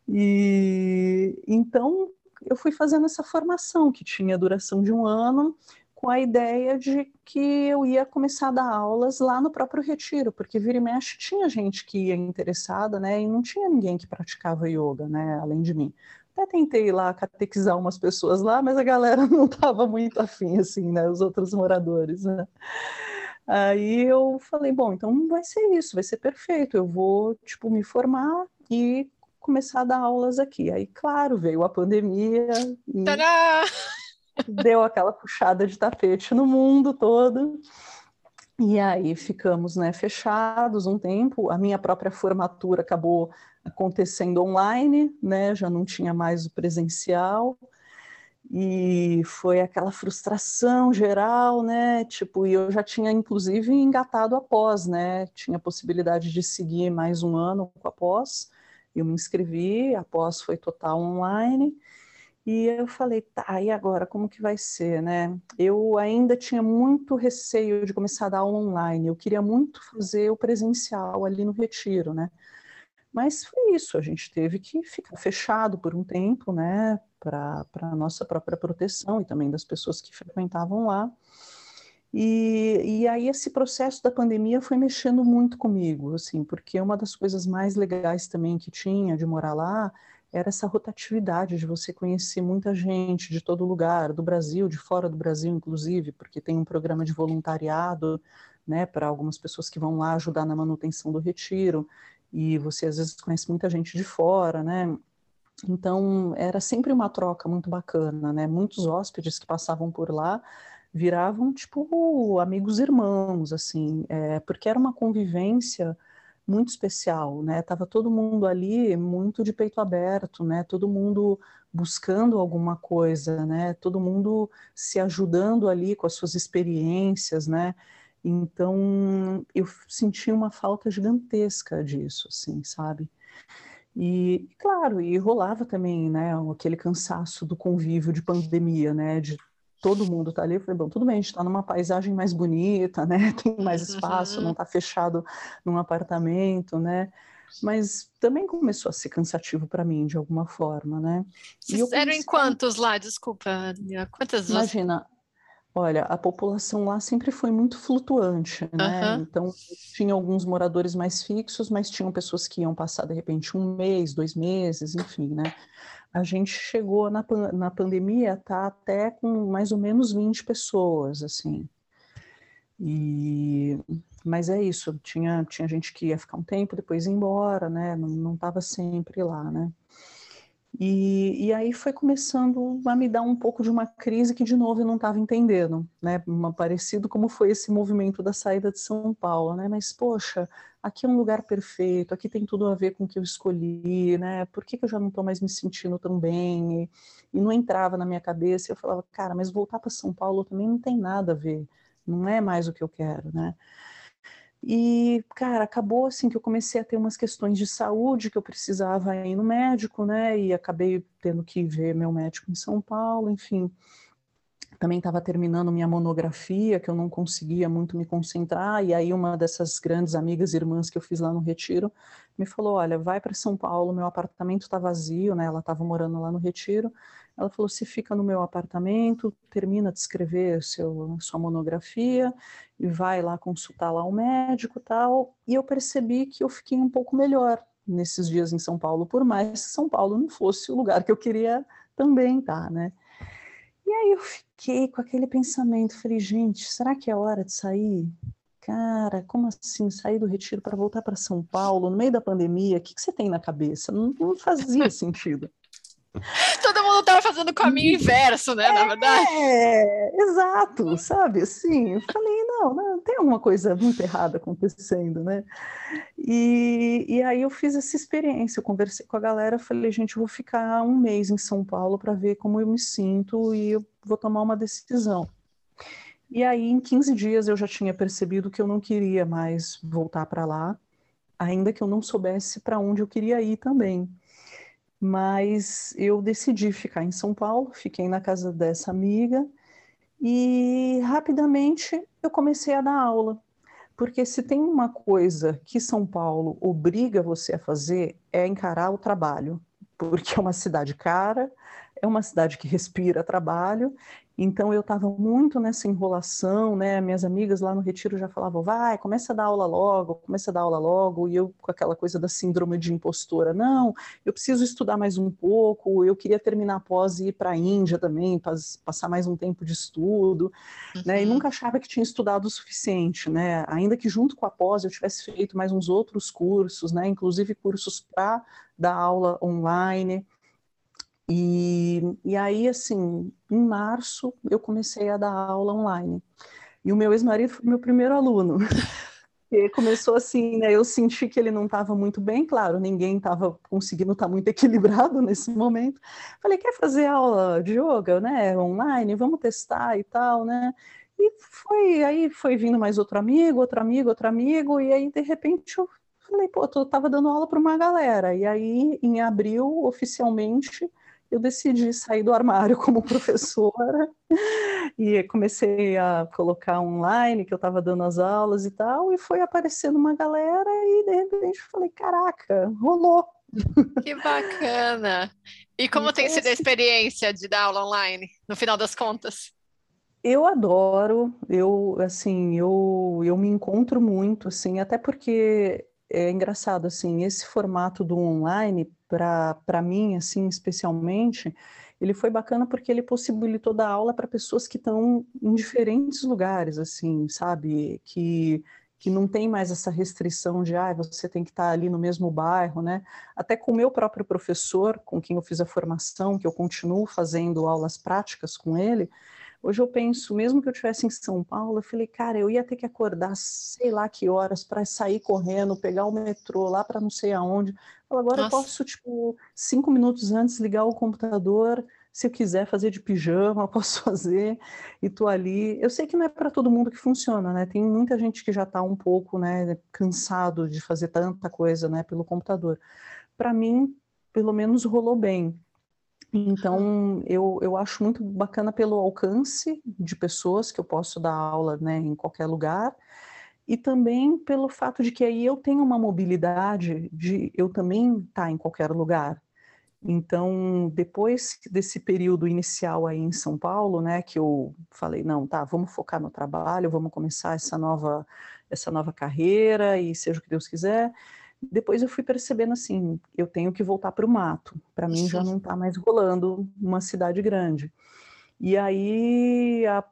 E então eu fui fazendo essa formação que tinha duração de 1 ano, com a ideia de que eu ia começar a dar aulas lá no próprio retiro, porque vira e mexe tinha gente que ia interessada, né, e não tinha ninguém que praticava yoga, né, além de mim. Até tentei lá catequizar umas pessoas lá, mas a galera não estava muito afim, assim, né, os outros moradores, né. Aí eu falei, bom, então vai ser isso, vai ser perfeito, eu vou, tipo, me formar e começar a dar aulas aqui. Aí, claro, veio a pandemia e... Tadá! Deu aquela puxada de tapete no mundo todo, e aí ficamos, né, fechados um tempo. A minha própria formatura acabou acontecendo online, né, já não tinha mais o presencial, e foi aquela frustração geral, né, tipo, e eu já tinha, inclusive, engatado a pós, né, tinha a possibilidade de seguir mais 1 ano com a pós, eu me inscrevi, a pós foi total online. E eu falei, tá, e agora, como que vai ser, né? Eu ainda tinha muito receio de começar a dar aula online, eu queria muito fazer o presencial ali no retiro, né? Mas foi isso, a gente teve que ficar fechado por um tempo, né? Para a nossa própria proteção e também das pessoas que frequentavam lá. E aí esse processo da pandemia foi mexendo muito comigo, assim, porque uma das coisas mais legais também que tinha de morar lá era essa rotatividade de você conhecer muita gente de todo lugar, do Brasil, de fora do Brasil, inclusive, porque tem um programa de voluntariado, né, para algumas pessoas que vão lá ajudar na manutenção do retiro, e você às vezes conhece muita gente de fora, né? Então era sempre uma troca muito bacana, né? Muitos hóspedes que passavam por lá viravam, tipo, amigos irmãos, assim, porque era uma convivência muito especial, né? Tava todo mundo ali muito de peito aberto, né? Todo mundo buscando alguma coisa, né? Todo mundo se ajudando ali com as suas experiências, né? Então, eu senti uma falta gigantesca disso, assim, sabe? E, claro, e rolava também, né? Aquele cansaço do convívio de pandemia, né? De todo mundo tá ali, eu falei, bom, tudo bem, a gente tá numa paisagem mais bonita, né, tem mais espaço, não tá fechado num apartamento, né, mas também começou a ser cansativo para mim, de alguma forma, né. E eu comecei... Eram em quantos lá, desculpa, quantas? Imagina, olha, a população lá sempre foi muito flutuante, né, então tinha alguns moradores mais fixos, mas tinham pessoas que iam passar, de repente, 1 mês, 2 meses, enfim, né. A gente chegou na pandemia, tá, até com mais ou menos 20 pessoas, assim. Mas é isso, tinha gente que ia ficar um tempo, depois ia embora, né? Não estava sempre lá, né? E aí foi começando a me dar um pouco de uma crise que, de novo, eu não estava entendendo, né? Parecido como foi esse movimento da saída de São Paulo, né? Mas, poxa, aqui é um lugar perfeito, aqui tem tudo a ver com o que eu escolhi, né? Por que que eu já não estou mais me sentindo tão bem? E não entrava na minha cabeça, eu falava, cara, mas voltar para São Paulo também não tem nada a ver, não é mais o que eu quero, né? E, cara, acabou assim que eu comecei a ter umas questões de saúde que eu precisava ir no médico, né? E acabei tendo que ver meu médico em São Paulo, enfim. Também estava terminando minha monografia, que eu não conseguia muito me concentrar. E aí uma dessas grandes amigas e irmãs que eu fiz lá no Retiro me falou, olha, vai para São Paulo, meu apartamento está vazio, né? Ela estava morando lá no Retiro. Ela falou, se fica no meu apartamento, termina de escrever sua monografia e vai lá consultar lá o médico e tal. E eu percebi que eu fiquei um pouco melhor nesses dias em São Paulo, por mais que São Paulo não fosse o lugar que eu queria também estar, né? E aí eu fiquei com aquele pensamento, falei, gente, será que é hora de sair? Cara, como assim, sair do Retiro para voltar para São Paulo, no meio da pandemia, o que você tem na cabeça? Não fazia sentido. Todo mundo estava fazendo o caminho inverso, né, na verdade? É, exato, sabe, assim, eu falei, não tem alguma coisa muito errada acontecendo, né? E aí eu fiz essa experiência, eu conversei com a galera, falei, gente, eu vou ficar um mês em São Paulo para ver como eu me sinto e eu vou tomar uma decisão. E aí, em 15 dias, eu já tinha percebido que eu não queria mais voltar para lá, ainda que eu não soubesse para onde eu queria ir também. Mas eu decidi ficar em São Paulo, fiquei na casa dessa amiga e rapidamente eu comecei a dar aula. Porque se tem uma coisa que São Paulo obriga você a fazer é encarar o trabalho. Porque é uma cidade cara, é uma cidade que respira trabalho. Então eu estava muito nessa enrolação, né? Minhas amigas lá no Retiro já falavam, vai, começa a dar aula logo, começa a dar aula logo. E eu com aquela coisa da síndrome de impostora, não, eu preciso estudar mais um pouco, eu queria terminar a pós e ir para a Índia também, passar mais um tempo de estudo, né? E nunca achava que tinha estudado o suficiente, né? Ainda que junto com a pós eu tivesse feito mais uns outros cursos, né? Inclusive cursos para dar aula online. E aí, assim, em março, eu comecei a dar aula online. E o meu ex-marido foi meu primeiro aluno. E começou assim, né? Eu senti que ele não estava muito bem, claro, ninguém estava conseguindo estar muito equilibrado nesse momento. Falei, quer fazer aula de yoga, né? Online, vamos testar e tal, né? E foi vindo mais outro amigo, e aí, de repente, eu falei, pô, eu estava dando aula para uma galera. E aí, em abril, oficialmente, eu decidi sair do armário como professora e comecei a colocar online que eu estava dando as aulas e tal, e foi aparecendo uma galera e de repente falei, caraca, rolou! Que bacana! E como tem sido a experiência de dar aula online, no final das contas? Eu adoro, eu me encontro muito, assim, até porque é engraçado, assim, esse formato do online, para mim, assim, especialmente, ele foi bacana porque ele possibilitou dar aula para pessoas que estão em diferentes lugares, assim, sabe? Que não tem mais essa restrição de, você tem que estar ali no mesmo bairro, né? Até com o meu próprio professor, com quem eu fiz a formação, que eu continuo fazendo aulas práticas com ele, hoje eu penso, mesmo que eu estivesse em São Paulo, eu falei, cara, eu ia ter que acordar sei lá que horas para sair correndo, pegar o metrô lá para não sei aonde. Agora eu posso, 5 minutos antes, ligar o computador, se eu quiser fazer de pijama, eu posso fazer, e tô ali. Eu sei que não é para todo mundo que funciona, né? Tem muita gente que já está um pouco, né, cansado de fazer tanta coisa, né, pelo computador. Para mim, pelo menos, rolou bem. Então, eu acho muito bacana pelo alcance de pessoas que eu posso dar aula, né, em qualquer lugar, e também pelo fato de que aí eu tenho uma mobilidade de eu também estar em qualquer lugar. Então, depois desse período inicial aí em São Paulo, né, que eu falei, não, tá, vamos focar no trabalho, vamos começar essa nova carreira e seja o que Deus quiser. Depois eu fui percebendo assim, eu tenho que voltar para o mato, para mim já não está mais rolando uma cidade grande. E aí, há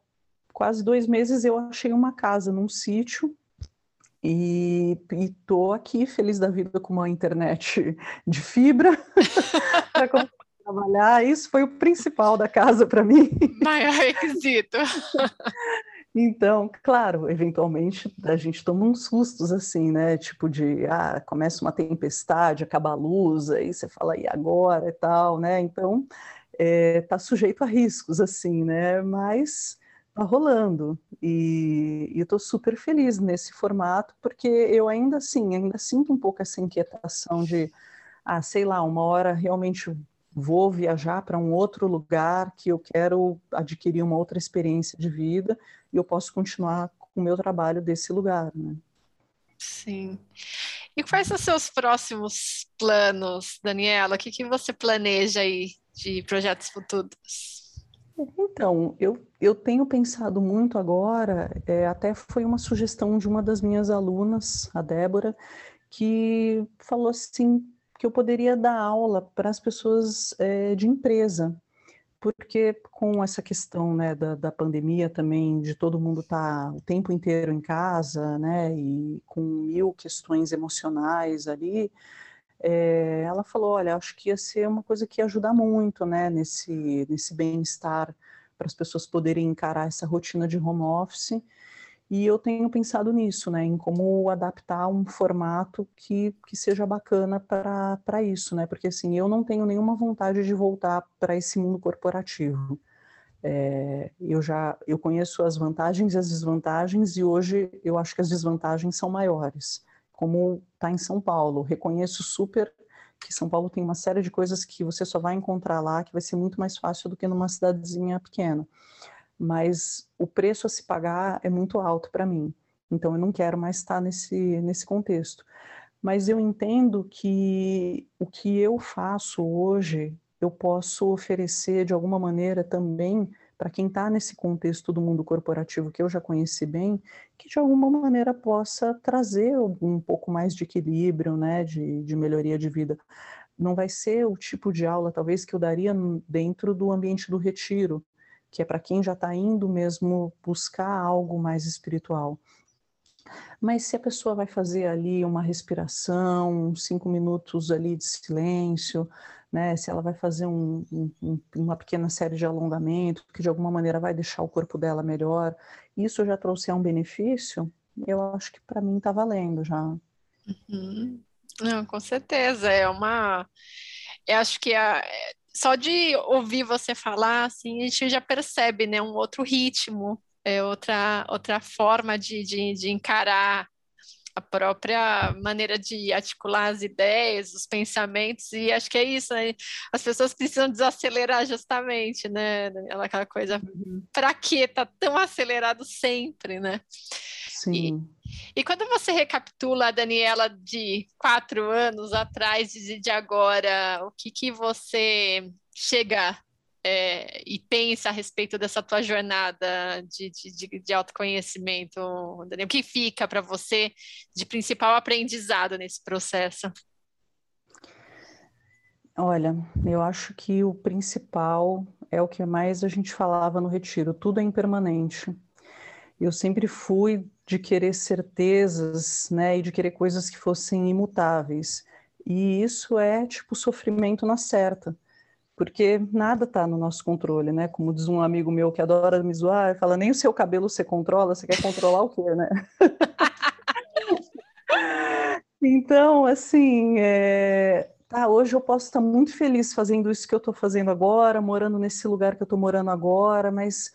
quase 2 meses eu achei uma casa num sítio e estou aqui feliz da vida com uma internet de fibra para trabalhar, isso foi o principal da casa para mim. Maior requisito. Então, claro, eventualmente a gente toma uns sustos assim, né? Tipo de, começa uma tempestade, acaba a luz, aí você fala, e agora e tal, né? Então, tá sujeito a riscos, assim, né? Mas tá rolando. E eu tô super feliz nesse formato, porque eu ainda sinto um pouco essa inquietação de, sei lá, uma hora realmente vou viajar para um outro lugar que eu quero adquirir uma outra experiência de vida e eu posso continuar com o meu trabalho desse lugar, né? Sim. E quais são os seus próximos planos, Daniela? O que você planeja aí de projetos futuros? Então, eu tenho pensado muito agora, até foi uma sugestão de uma das minhas alunas, a Débora, que falou assim, que eu poderia dar aula para as pessoas de empresa, porque com essa questão, né, da pandemia também, de todo mundo estar o tempo inteiro em casa, né, e com mil questões emocionais ali, ela falou, olha, acho que ia ser uma coisa que ia ajudar muito, né, nesse bem-estar, para as pessoas poderem encarar essa rotina de home office, e eu tenho pensado nisso, né, em como adaptar um formato que seja bacana para isso, né, porque assim, eu não tenho nenhuma vontade de voltar para esse mundo corporativo. Eu conheço as vantagens e as desvantagens, e hoje eu acho que as desvantagens são maiores, como está em São Paulo. Reconheço super que São Paulo tem uma série de coisas que você só vai encontrar lá, que vai ser muito mais fácil do que numa cidadezinha pequena. Mas o preço a se pagar é muito alto para mim, então eu não quero mais estar nesse contexto. Mas eu entendo que o que eu faço hoje, eu posso oferecer de alguma maneira também para quem está nesse contexto do mundo corporativo que eu já conheci bem, que de alguma maneira possa trazer um pouco mais de equilíbrio, né, de melhoria de vida. Não vai ser o tipo de aula, talvez, que eu daria dentro do ambiente do retiro, que é para quem já está indo mesmo buscar algo mais espiritual. Mas se a pessoa vai fazer ali uma respiração, uns 5 minutos ali de silêncio, né? Se ela vai fazer uma pequena série de alongamento, que de alguma maneira vai deixar o corpo dela melhor, isso já trouxe um benefício, eu acho que para mim está valendo já. Uhum. Não, com certeza, eu acho que só de ouvir você falar, assim, a gente já percebe, né, um outro ritmo, outra forma de encarar a própria maneira de articular as ideias, os pensamentos, e acho que é isso, né? As pessoas precisam desacelerar justamente, né, Daniela? Aquela coisa, pra que tá tão acelerado sempre, né? Sim. E quando você recapitula a Daniela de 4 anos atrás e de agora, o que você chega e pensa a respeito dessa tua jornada de autoconhecimento, Daniela? O que fica para você de principal aprendizado nesse processo? Olha, eu acho que o principal é o que mais a gente falava no retiro, tudo é impermanente. Eu sempre fui de querer certezas, né, e de querer coisas que fossem imutáveis. E isso é tipo sofrimento na certa, porque nada está no nosso controle, né? Como diz um amigo meu que adora me zoar, ele fala, nem o seu cabelo você controla, você quer controlar o quê, né? Então, assim, hoje eu posso estar muito feliz fazendo isso que eu estou fazendo agora, morando nesse lugar que eu estou morando agora, mas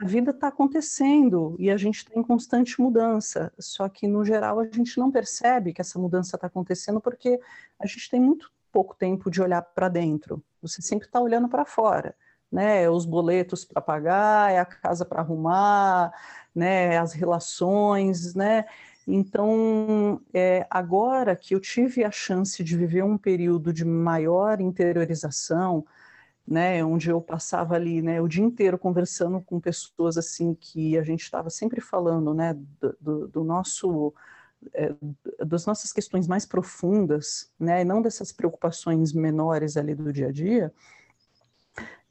a vida está acontecendo e a gente está em constante mudança, só que, no geral, a gente não percebe que essa mudança está acontecendo porque a gente tem muito pouco tempo de olhar para dentro. Você sempre está olhando para fora, né? Os boletos para pagar, a casa para arrumar, né? As relações, né? Então, agora que eu tive a chance de viver um período de maior interiorização, né, onde eu passava ali, né, o dia inteiro conversando com pessoas assim que a gente estava sempre falando, né, das nossas questões mais profundas, né, e não dessas preocupações menores ali do dia a dia,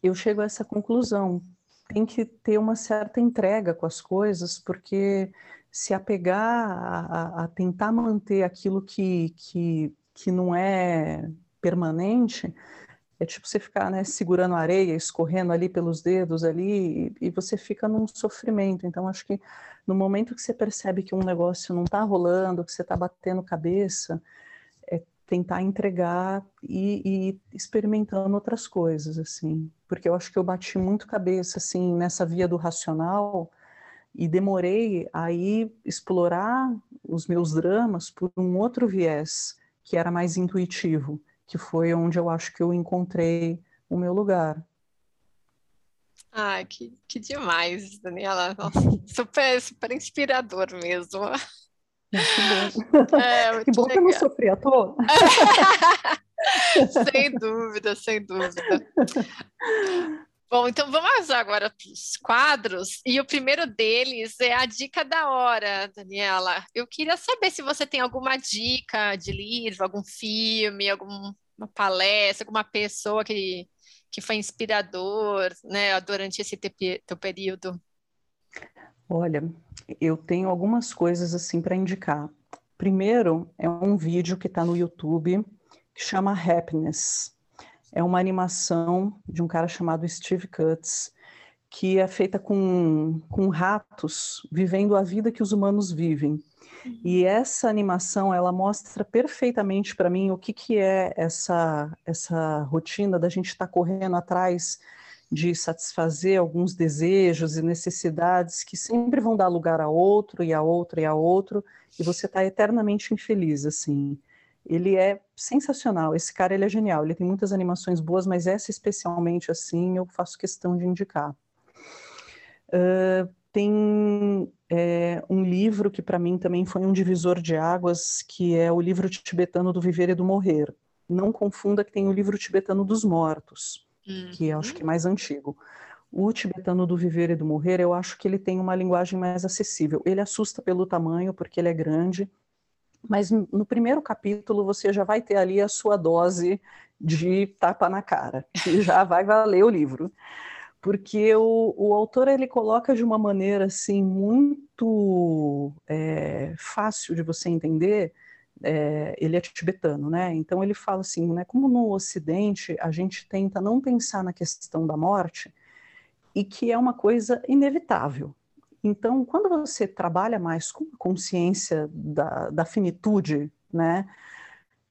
eu chego a essa conclusão. Tem que ter uma certa entrega com as coisas, porque se apegar a tentar manter aquilo que não é permanente, É tipo você ficar, né, segurando a areia, escorrendo ali pelos dedos ali, e você fica num sofrimento. Então, acho que no momento que você percebe que um negócio não está rolando, que você está batendo cabeça, é tentar entregar e experimentando outras coisas, assim. Porque eu acho que eu bati muito cabeça, assim, nessa via do racional, e demorei a ir explorar os meus dramas por um outro viés, que era mais intuitivo, que foi onde eu acho que eu encontrei o meu lugar. Ah, que demais, Daniela. Nossa, super inspirador mesmo. Muito bom. Que bom que eu não sofri à toa. Sem dúvida, sem dúvida. Bom, então vamos agora para os quadros. E o primeiro deles é a dica da hora, Daniela. Eu queria saber se você tem alguma dica de livro, algum filme, uma palestra, alguma pessoa que foi inspirador, né, durante esse teu período. Olha, eu tenho algumas coisas assim para indicar. Primeiro é um vídeo que está no YouTube que chama Happiness. É uma animação de um cara chamado Steve Cutts, que é feita com ratos vivendo a vida que os humanos vivem. E essa animação, ela mostra perfeitamente para mim o que é essa rotina da gente estar correndo atrás de satisfazer alguns desejos e necessidades que sempre vão dar lugar a outro e a outro e a outro, e você está eternamente infeliz, assim. Ele é sensacional, esse cara, ele é genial, ele tem muitas animações boas, mas essa especialmente, assim, eu faço questão de indicar. Tem um livro que para mim também foi um divisor de águas, que é o livro tibetano do viver e do morrer. Não confunda que tem o livro tibetano dos mortos, que eu acho que é mais antigo. O tibetano do viver e do morrer, eu acho que ele tem uma linguagem mais acessível. Ele assusta pelo tamanho, porque ele é grande, mas no primeiro capítulo você já vai ter ali a sua dose de tapa na cara, que já vai valer o livro. Porque o autor, ele coloca de uma maneira assim, muito fácil de você entender. Ele é tibetano, né? Então ele fala assim, né, como no Ocidente a gente tenta não pensar na questão da morte, e que é uma coisa inevitável. Então, quando você trabalha mais com a consciência da finitude, né,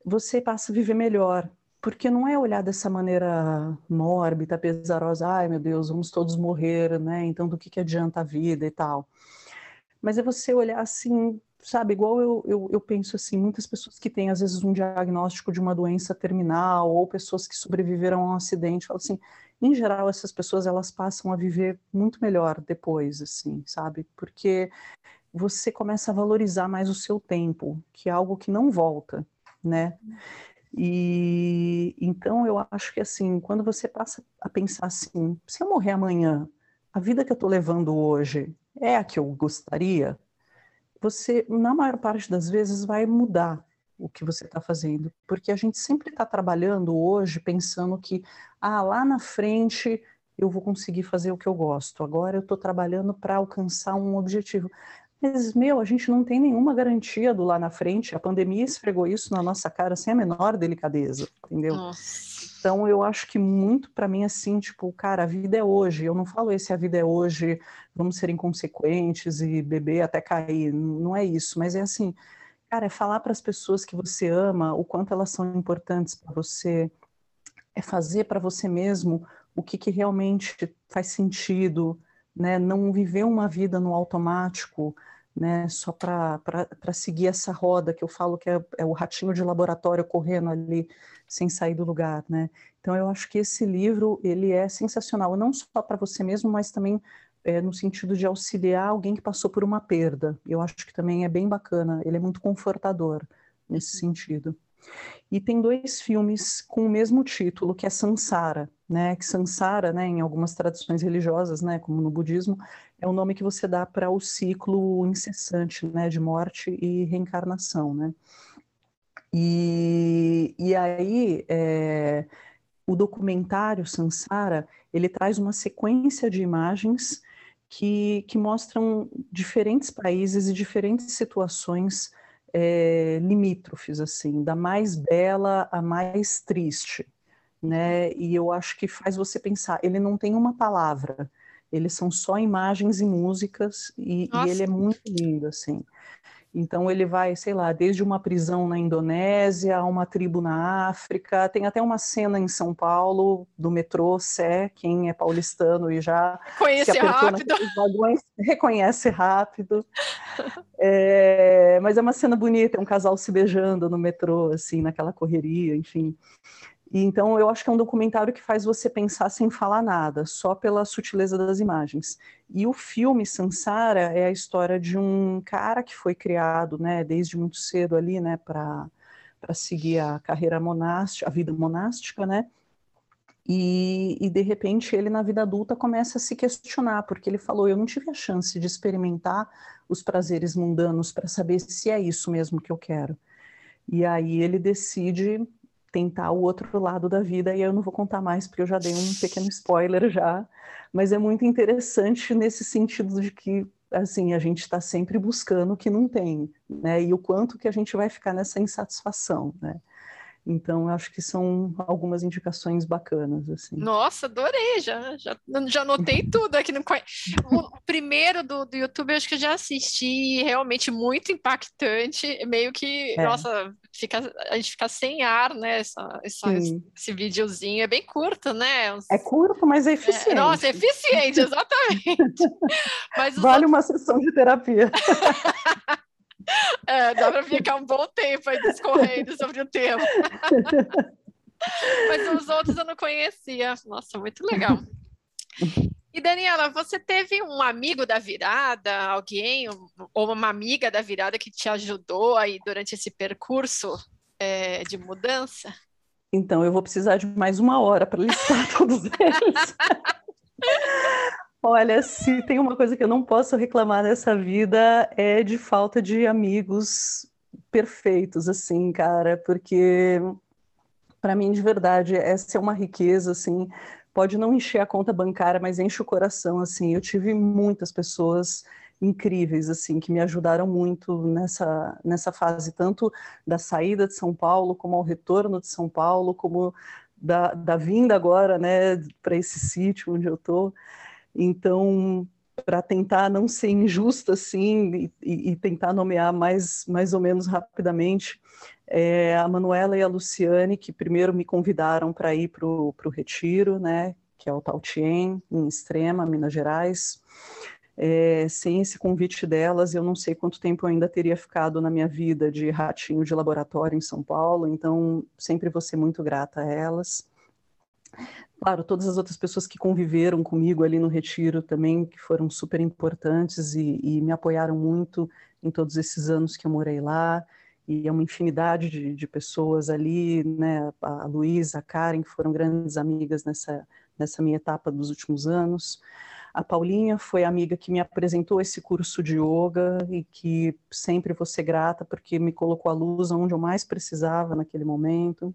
você passa a viver melhor, porque não é olhar dessa maneira mórbida, pesarosa, ai meu Deus, vamos todos morrer, né, então do que adianta a vida e tal. Mas é você olhar assim, sabe, igual eu penso assim, muitas pessoas que têm às vezes um diagnóstico de uma doença terminal, ou pessoas que sobreviveram a um acidente, falam assim... Em geral, essas pessoas, elas passam a viver muito melhor depois, assim, sabe? Porque você começa a valorizar mais o seu tempo, que é algo que não volta, né? E então eu acho que, assim, quando você passa a pensar assim, se eu morrer amanhã, a vida que eu tô levando hoje é a que eu gostaria, você, na maior parte das vezes, vai mudar o que você está fazendo, porque a gente sempre está trabalhando hoje pensando que lá na frente eu vou conseguir fazer o que eu gosto, agora eu estou trabalhando para alcançar um objetivo, mas a gente não tem nenhuma garantia do lá na frente, a pandemia esfregou isso na nossa cara sem a menor delicadeza, entendeu? Nossa. Então eu acho que muito para mim assim, tipo, cara, a vida é hoje, eu não falo a vida é hoje, vamos ser inconsequentes e beber até cair, não é isso, mas é assim, cara, é falar para as pessoas que você ama, o quanto elas são importantes para você, é fazer para você mesmo o que realmente faz sentido, né? Não viver uma vida no automático, né? Só para seguir essa roda que eu falo que é o ratinho de laboratório correndo ali sem sair do lugar, né? Então eu acho que esse livro, ele é sensacional, não só para você mesmo, mas também no sentido de auxiliar alguém que passou por uma perda. Eu acho que também é bem bacana, ele é muito confortador nesse sentido. E tem dois filmes com o mesmo título, que é Sansara, né? Que Sansara, né, em algumas tradições religiosas, né, como no budismo, é o nome que você dá para o ciclo incessante, né, de morte e reencarnação, né? E aí... O documentário Sansara, ele traz uma sequência de imagens que mostram diferentes países e diferentes situações limítrofes, assim, da mais bela à mais triste. né? E eu acho que faz você pensar, ele não tem uma palavra, eles são só imagens e músicas, e ele é muito lindo, assim. Então ele vai, sei lá, desde uma prisão na Indonésia, a uma tribo na África, tem até uma cena em São Paulo, do metrô Sé, quem é paulistano e já se apertou naqueles vagões, reconhece rápido. É, mas é uma cena bonita, é um casal se beijando no metrô, assim, naquela correria, enfim. E então eu acho que é um documentário que faz você pensar sem falar nada, só pela sutileza das imagens. E o filme Sansara é a história de um cara que foi criado, né, desde muito cedo ali, né, para seguir a carreira monástica, a vida monástica, né? E de repente ele na vida adulta começa a se questionar, porque ele falou: eu não tive a chance de experimentar os prazeres mundanos para saber se é isso mesmo que eu quero. E aí ele decide tentar o outro lado da vida, e eu não vou contar mais, porque eu já dei um pequeno spoiler já, mas é muito interessante nesse sentido de que, assim, a gente está sempre buscando o que não tem, né, e o quanto que a gente vai ficar nessa insatisfação, né. Então, eu acho que são algumas indicações bacanas, assim. Nossa, adorei, já anotei tudo aqui. No... O primeiro do YouTube, eu acho que eu já assisti, realmente muito impactante, meio que, nossa, a gente fica sem ar, né, esse videozinho, é bem curto, né? É curto, mas é eficiente. Nossa, é eficiente, exatamente. Mas vale uma sessão de terapia. É, dá para ficar um bom tempo aí discorrendo sobre o tema. Mas os outros eu não conhecia. Nossa, muito legal. E Daniela, você teve um amigo da virada, alguém, ou uma amiga da virada que te ajudou aí durante esse percurso de mudança? Então, eu vou precisar de mais uma hora para listar todos eles. Olha, se tem uma coisa que eu não posso reclamar nessa vida é de falta de amigos perfeitos, assim, cara, porque para mim, de verdade, essa é uma riqueza, assim, pode não encher a conta bancária, mas enche o coração, assim. Eu tive muitas pessoas incríveis, assim, que me ajudaram muito nessa fase, tanto da saída de São Paulo, como ao retorno de São Paulo, como da vinda agora, né, para esse sítio onde eu tô. Então, para tentar não ser injusta, assim, e tentar nomear mais ou menos rapidamente, a Manuela e a Luciane, que primeiro me convidaram para ir para o Retiro, né, que é o Tautien, em Extrema, Minas Gerais. Sem esse convite delas, eu não sei quanto tempo eu ainda teria ficado na minha vida de ratinho de laboratório em São Paulo, então sempre vou ser muito grata a elas. Claro, todas as outras pessoas que conviveram comigo ali no Retiro também, que foram super importantes e me apoiaram muito em todos esses anos que eu morei lá, e é uma infinidade de pessoas ali, né, a Luísa, a Karen, que foram grandes amigas nessa minha etapa dos últimos anos. A Paulinha foi a amiga que me apresentou esse curso de yoga e que sempre vou ser grata, porque me colocou à luz onde eu mais precisava naquele momento.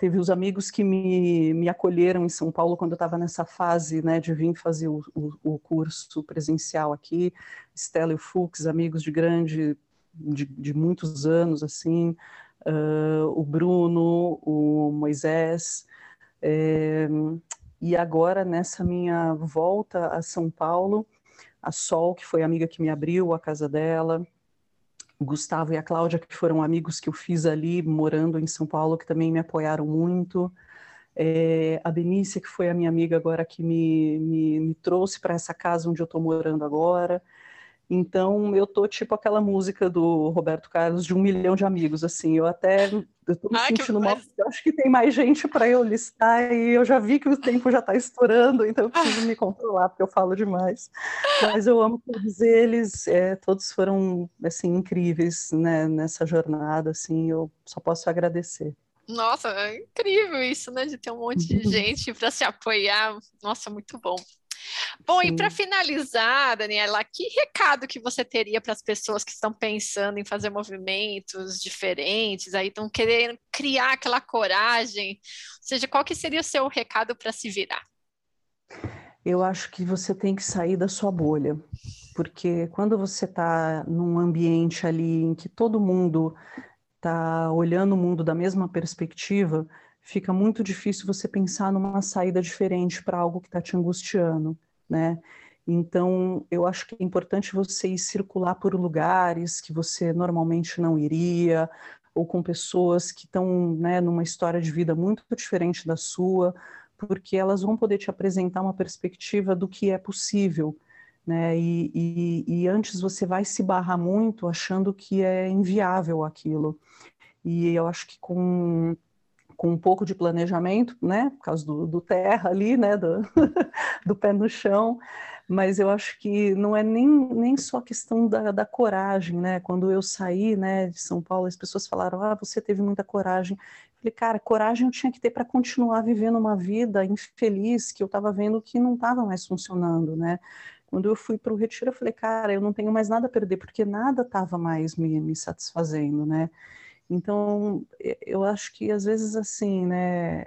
Teve os amigos que me acolheram em São Paulo quando eu estava nessa fase, né, de vir fazer o curso presencial aqui, Stella e o Fux, amigos de muitos anos, assim, o Bruno, o Moisés, e agora nessa minha volta a São Paulo, a Sol, que foi a amiga que me abriu a casa dela, Gustavo e a Cláudia, que foram amigos que eu fiz ali, morando em São Paulo, que também me apoiaram muito. A Benícia, que foi a minha amiga agora, que me trouxe para essa casa onde eu estou morando agora. Então, eu tô tipo aquela música do Roberto Carlos, de 1 milhão de amigos, assim. Eu tô me sentindo mal, eu acho que tem mais gente para eu listar, e eu já vi que o tempo já está estourando, então eu preciso me controlar, porque eu falo demais. Mas eu amo todos eles, todos foram, assim, incríveis, né, nessa jornada, assim, eu só posso agradecer. Nossa, é incrível isso, né, de ter um monte de gente para se apoiar. Nossa, muito bom. Bom, sim. E para finalizar, Daniela, que recado que você teria para as pessoas que estão pensando em fazer movimentos diferentes, aí estão querendo criar aquela coragem? Ou seja, qual que seria o seu recado para se virar? Eu acho que você tem que sair da sua bolha, porque quando você está num ambiente ali em que todo mundo está olhando o mundo da mesma perspectiva, fica muito difícil você pensar numa saída diferente para algo que está te angustiando, né? Então, eu acho que é importante você ir circular por lugares que você normalmente não iria, ou com pessoas que estão, né, numa história de vida muito diferente da sua, porque elas vão poder te apresentar uma perspectiva do que é possível, né? E antes você vai se barrar muito achando que é inviável aquilo. E eu acho que com um pouco de planejamento, né, por causa do terra ali, né, do pé no chão, mas eu acho que não é nem só questão da coragem, né, quando eu saí, né, de São Paulo, as pessoas falaram, ah, você teve muita coragem, eu falei, cara, coragem eu tinha que ter para continuar vivendo uma vida infeliz, que eu estava vendo que não estava mais funcionando, né, quando eu fui para o retiro, eu falei, cara, eu não tenho mais nada a perder, porque nada estava mais me satisfazendo, né. Então, eu acho que às vezes assim, né,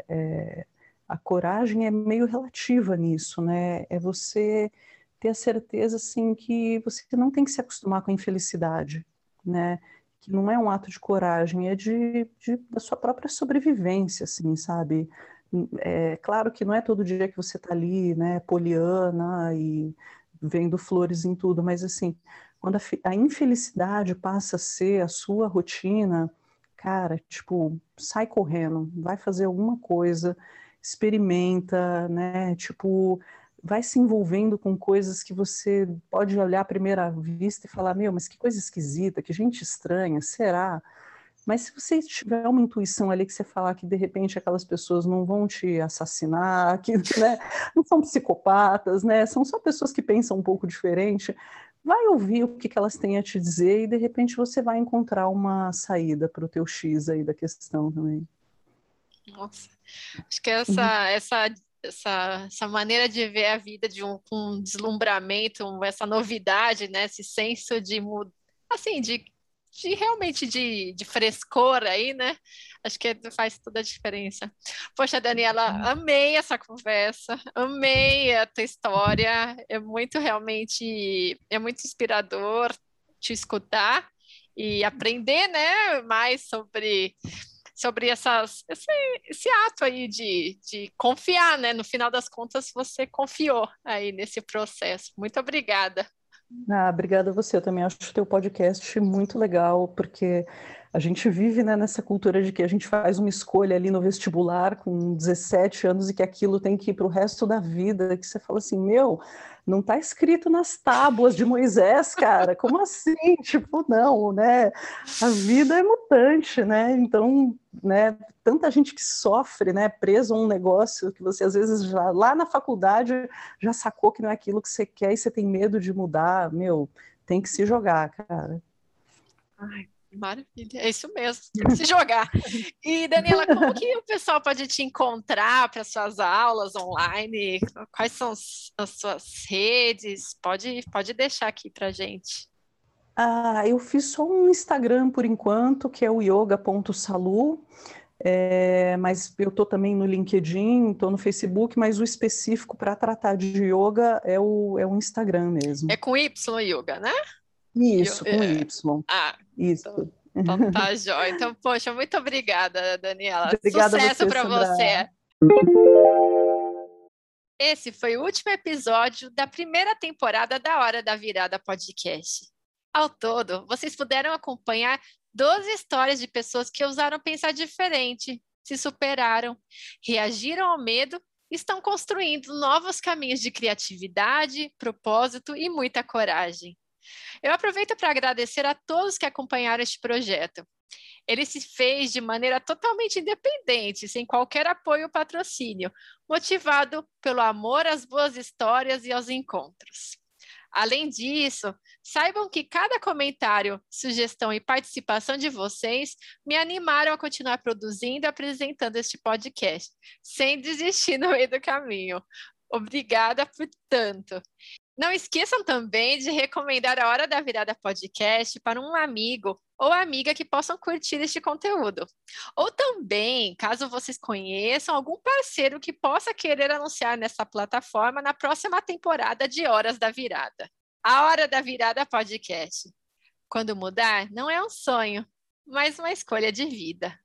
a coragem é meio relativa nisso, né, é você ter a certeza, assim, que você não tem que se acostumar com a infelicidade, né, que não é um ato de coragem, é da sua própria sobrevivência, assim, sabe, é claro que não é todo dia que você tá ali, né, poliana e vendo flores em tudo, mas assim, quando a infelicidade passa a ser a sua rotina, cara, tipo, sai correndo, vai fazer alguma coisa, experimenta, né, tipo, vai se envolvendo com coisas que você pode olhar à primeira vista e falar, meu, mas que coisa esquisita, que gente estranha, será? Mas se você tiver uma intuição ali que você falar que, de repente, aquelas pessoas não vão te assassinar, que, né, não são psicopatas, né, são só pessoas que pensam um pouco diferente, vai ouvir o que elas têm a te dizer e, de repente, você vai encontrar uma saída para o teu X aí da questão também. Nossa, acho que essa maneira de ver a vida com um deslumbramento, essa novidade, né, esse senso de assim, de realmente de frescor aí, né? Acho que faz toda a diferença. Poxa, Daniela, amei essa conversa, amei a tua história, é muito realmente, é muito inspirador te escutar e aprender, né, mais sobre esse ato aí de confiar, né? No final das contas, você confiou aí nesse processo. Muito obrigada. Ah, obrigada a você, eu também acho o teu podcast muito legal, porque a gente vive, né, nessa cultura de que a gente faz uma escolha ali no vestibular com 17 anos e que aquilo tem que ir para o resto da vida, que você fala assim, meu, não está escrito nas tábuas de Moisés, cara, como assim? Tipo, não, né, a vida é mutante, né, então, né, tanta gente que sofre, né, presa a um negócio que você às vezes já, lá na faculdade já sacou que não é aquilo que você quer e você tem medo de mudar, meu, tem que se jogar, cara. Ai, maravilha, é isso mesmo, tem que se jogar. E Daniela, como que o pessoal pode te encontrar para suas aulas online? Quais são as suas redes? Pode deixar aqui para gente. Ah, eu fiz só um Instagram por enquanto, que é o yoga.salu, mas eu estou também no LinkedIn, estou no Facebook, mas o específico para tratar de yoga é o Instagram mesmo. É com Y yoga, né? Isso, com Y. Ah, isso. Então tá, jóia. Então, poxa, muito obrigada, Daniela. Obrigada. Sucesso para você. Esse foi o último episódio da primeira temporada da Hora da Virada Podcast. Ao todo, vocês puderam acompanhar 12 histórias de pessoas que ousaram pensar diferente, se superaram, reagiram ao medo e estão construindo novos caminhos de criatividade, propósito e muita coragem. Eu aproveito para agradecer a todos que acompanharam este projeto. Ele se fez de maneira totalmente independente, sem qualquer apoio ou patrocínio, motivado pelo amor às boas histórias e aos encontros. Além disso, saibam que cada comentário, sugestão e participação de vocês me animaram a continuar produzindo e apresentando este podcast, sem desistir no meio do caminho. Obrigada por tanto! Não esqueçam também de recomendar a Hora da Virada Podcast para um amigo ou amiga que possam curtir este conteúdo. Ou também, caso vocês conheçam algum parceiro que possa querer anunciar nessa plataforma na próxima temporada de Horas da Virada. A Hora da Virada Podcast. Quando mudar, não é um sonho, mas uma escolha de vida.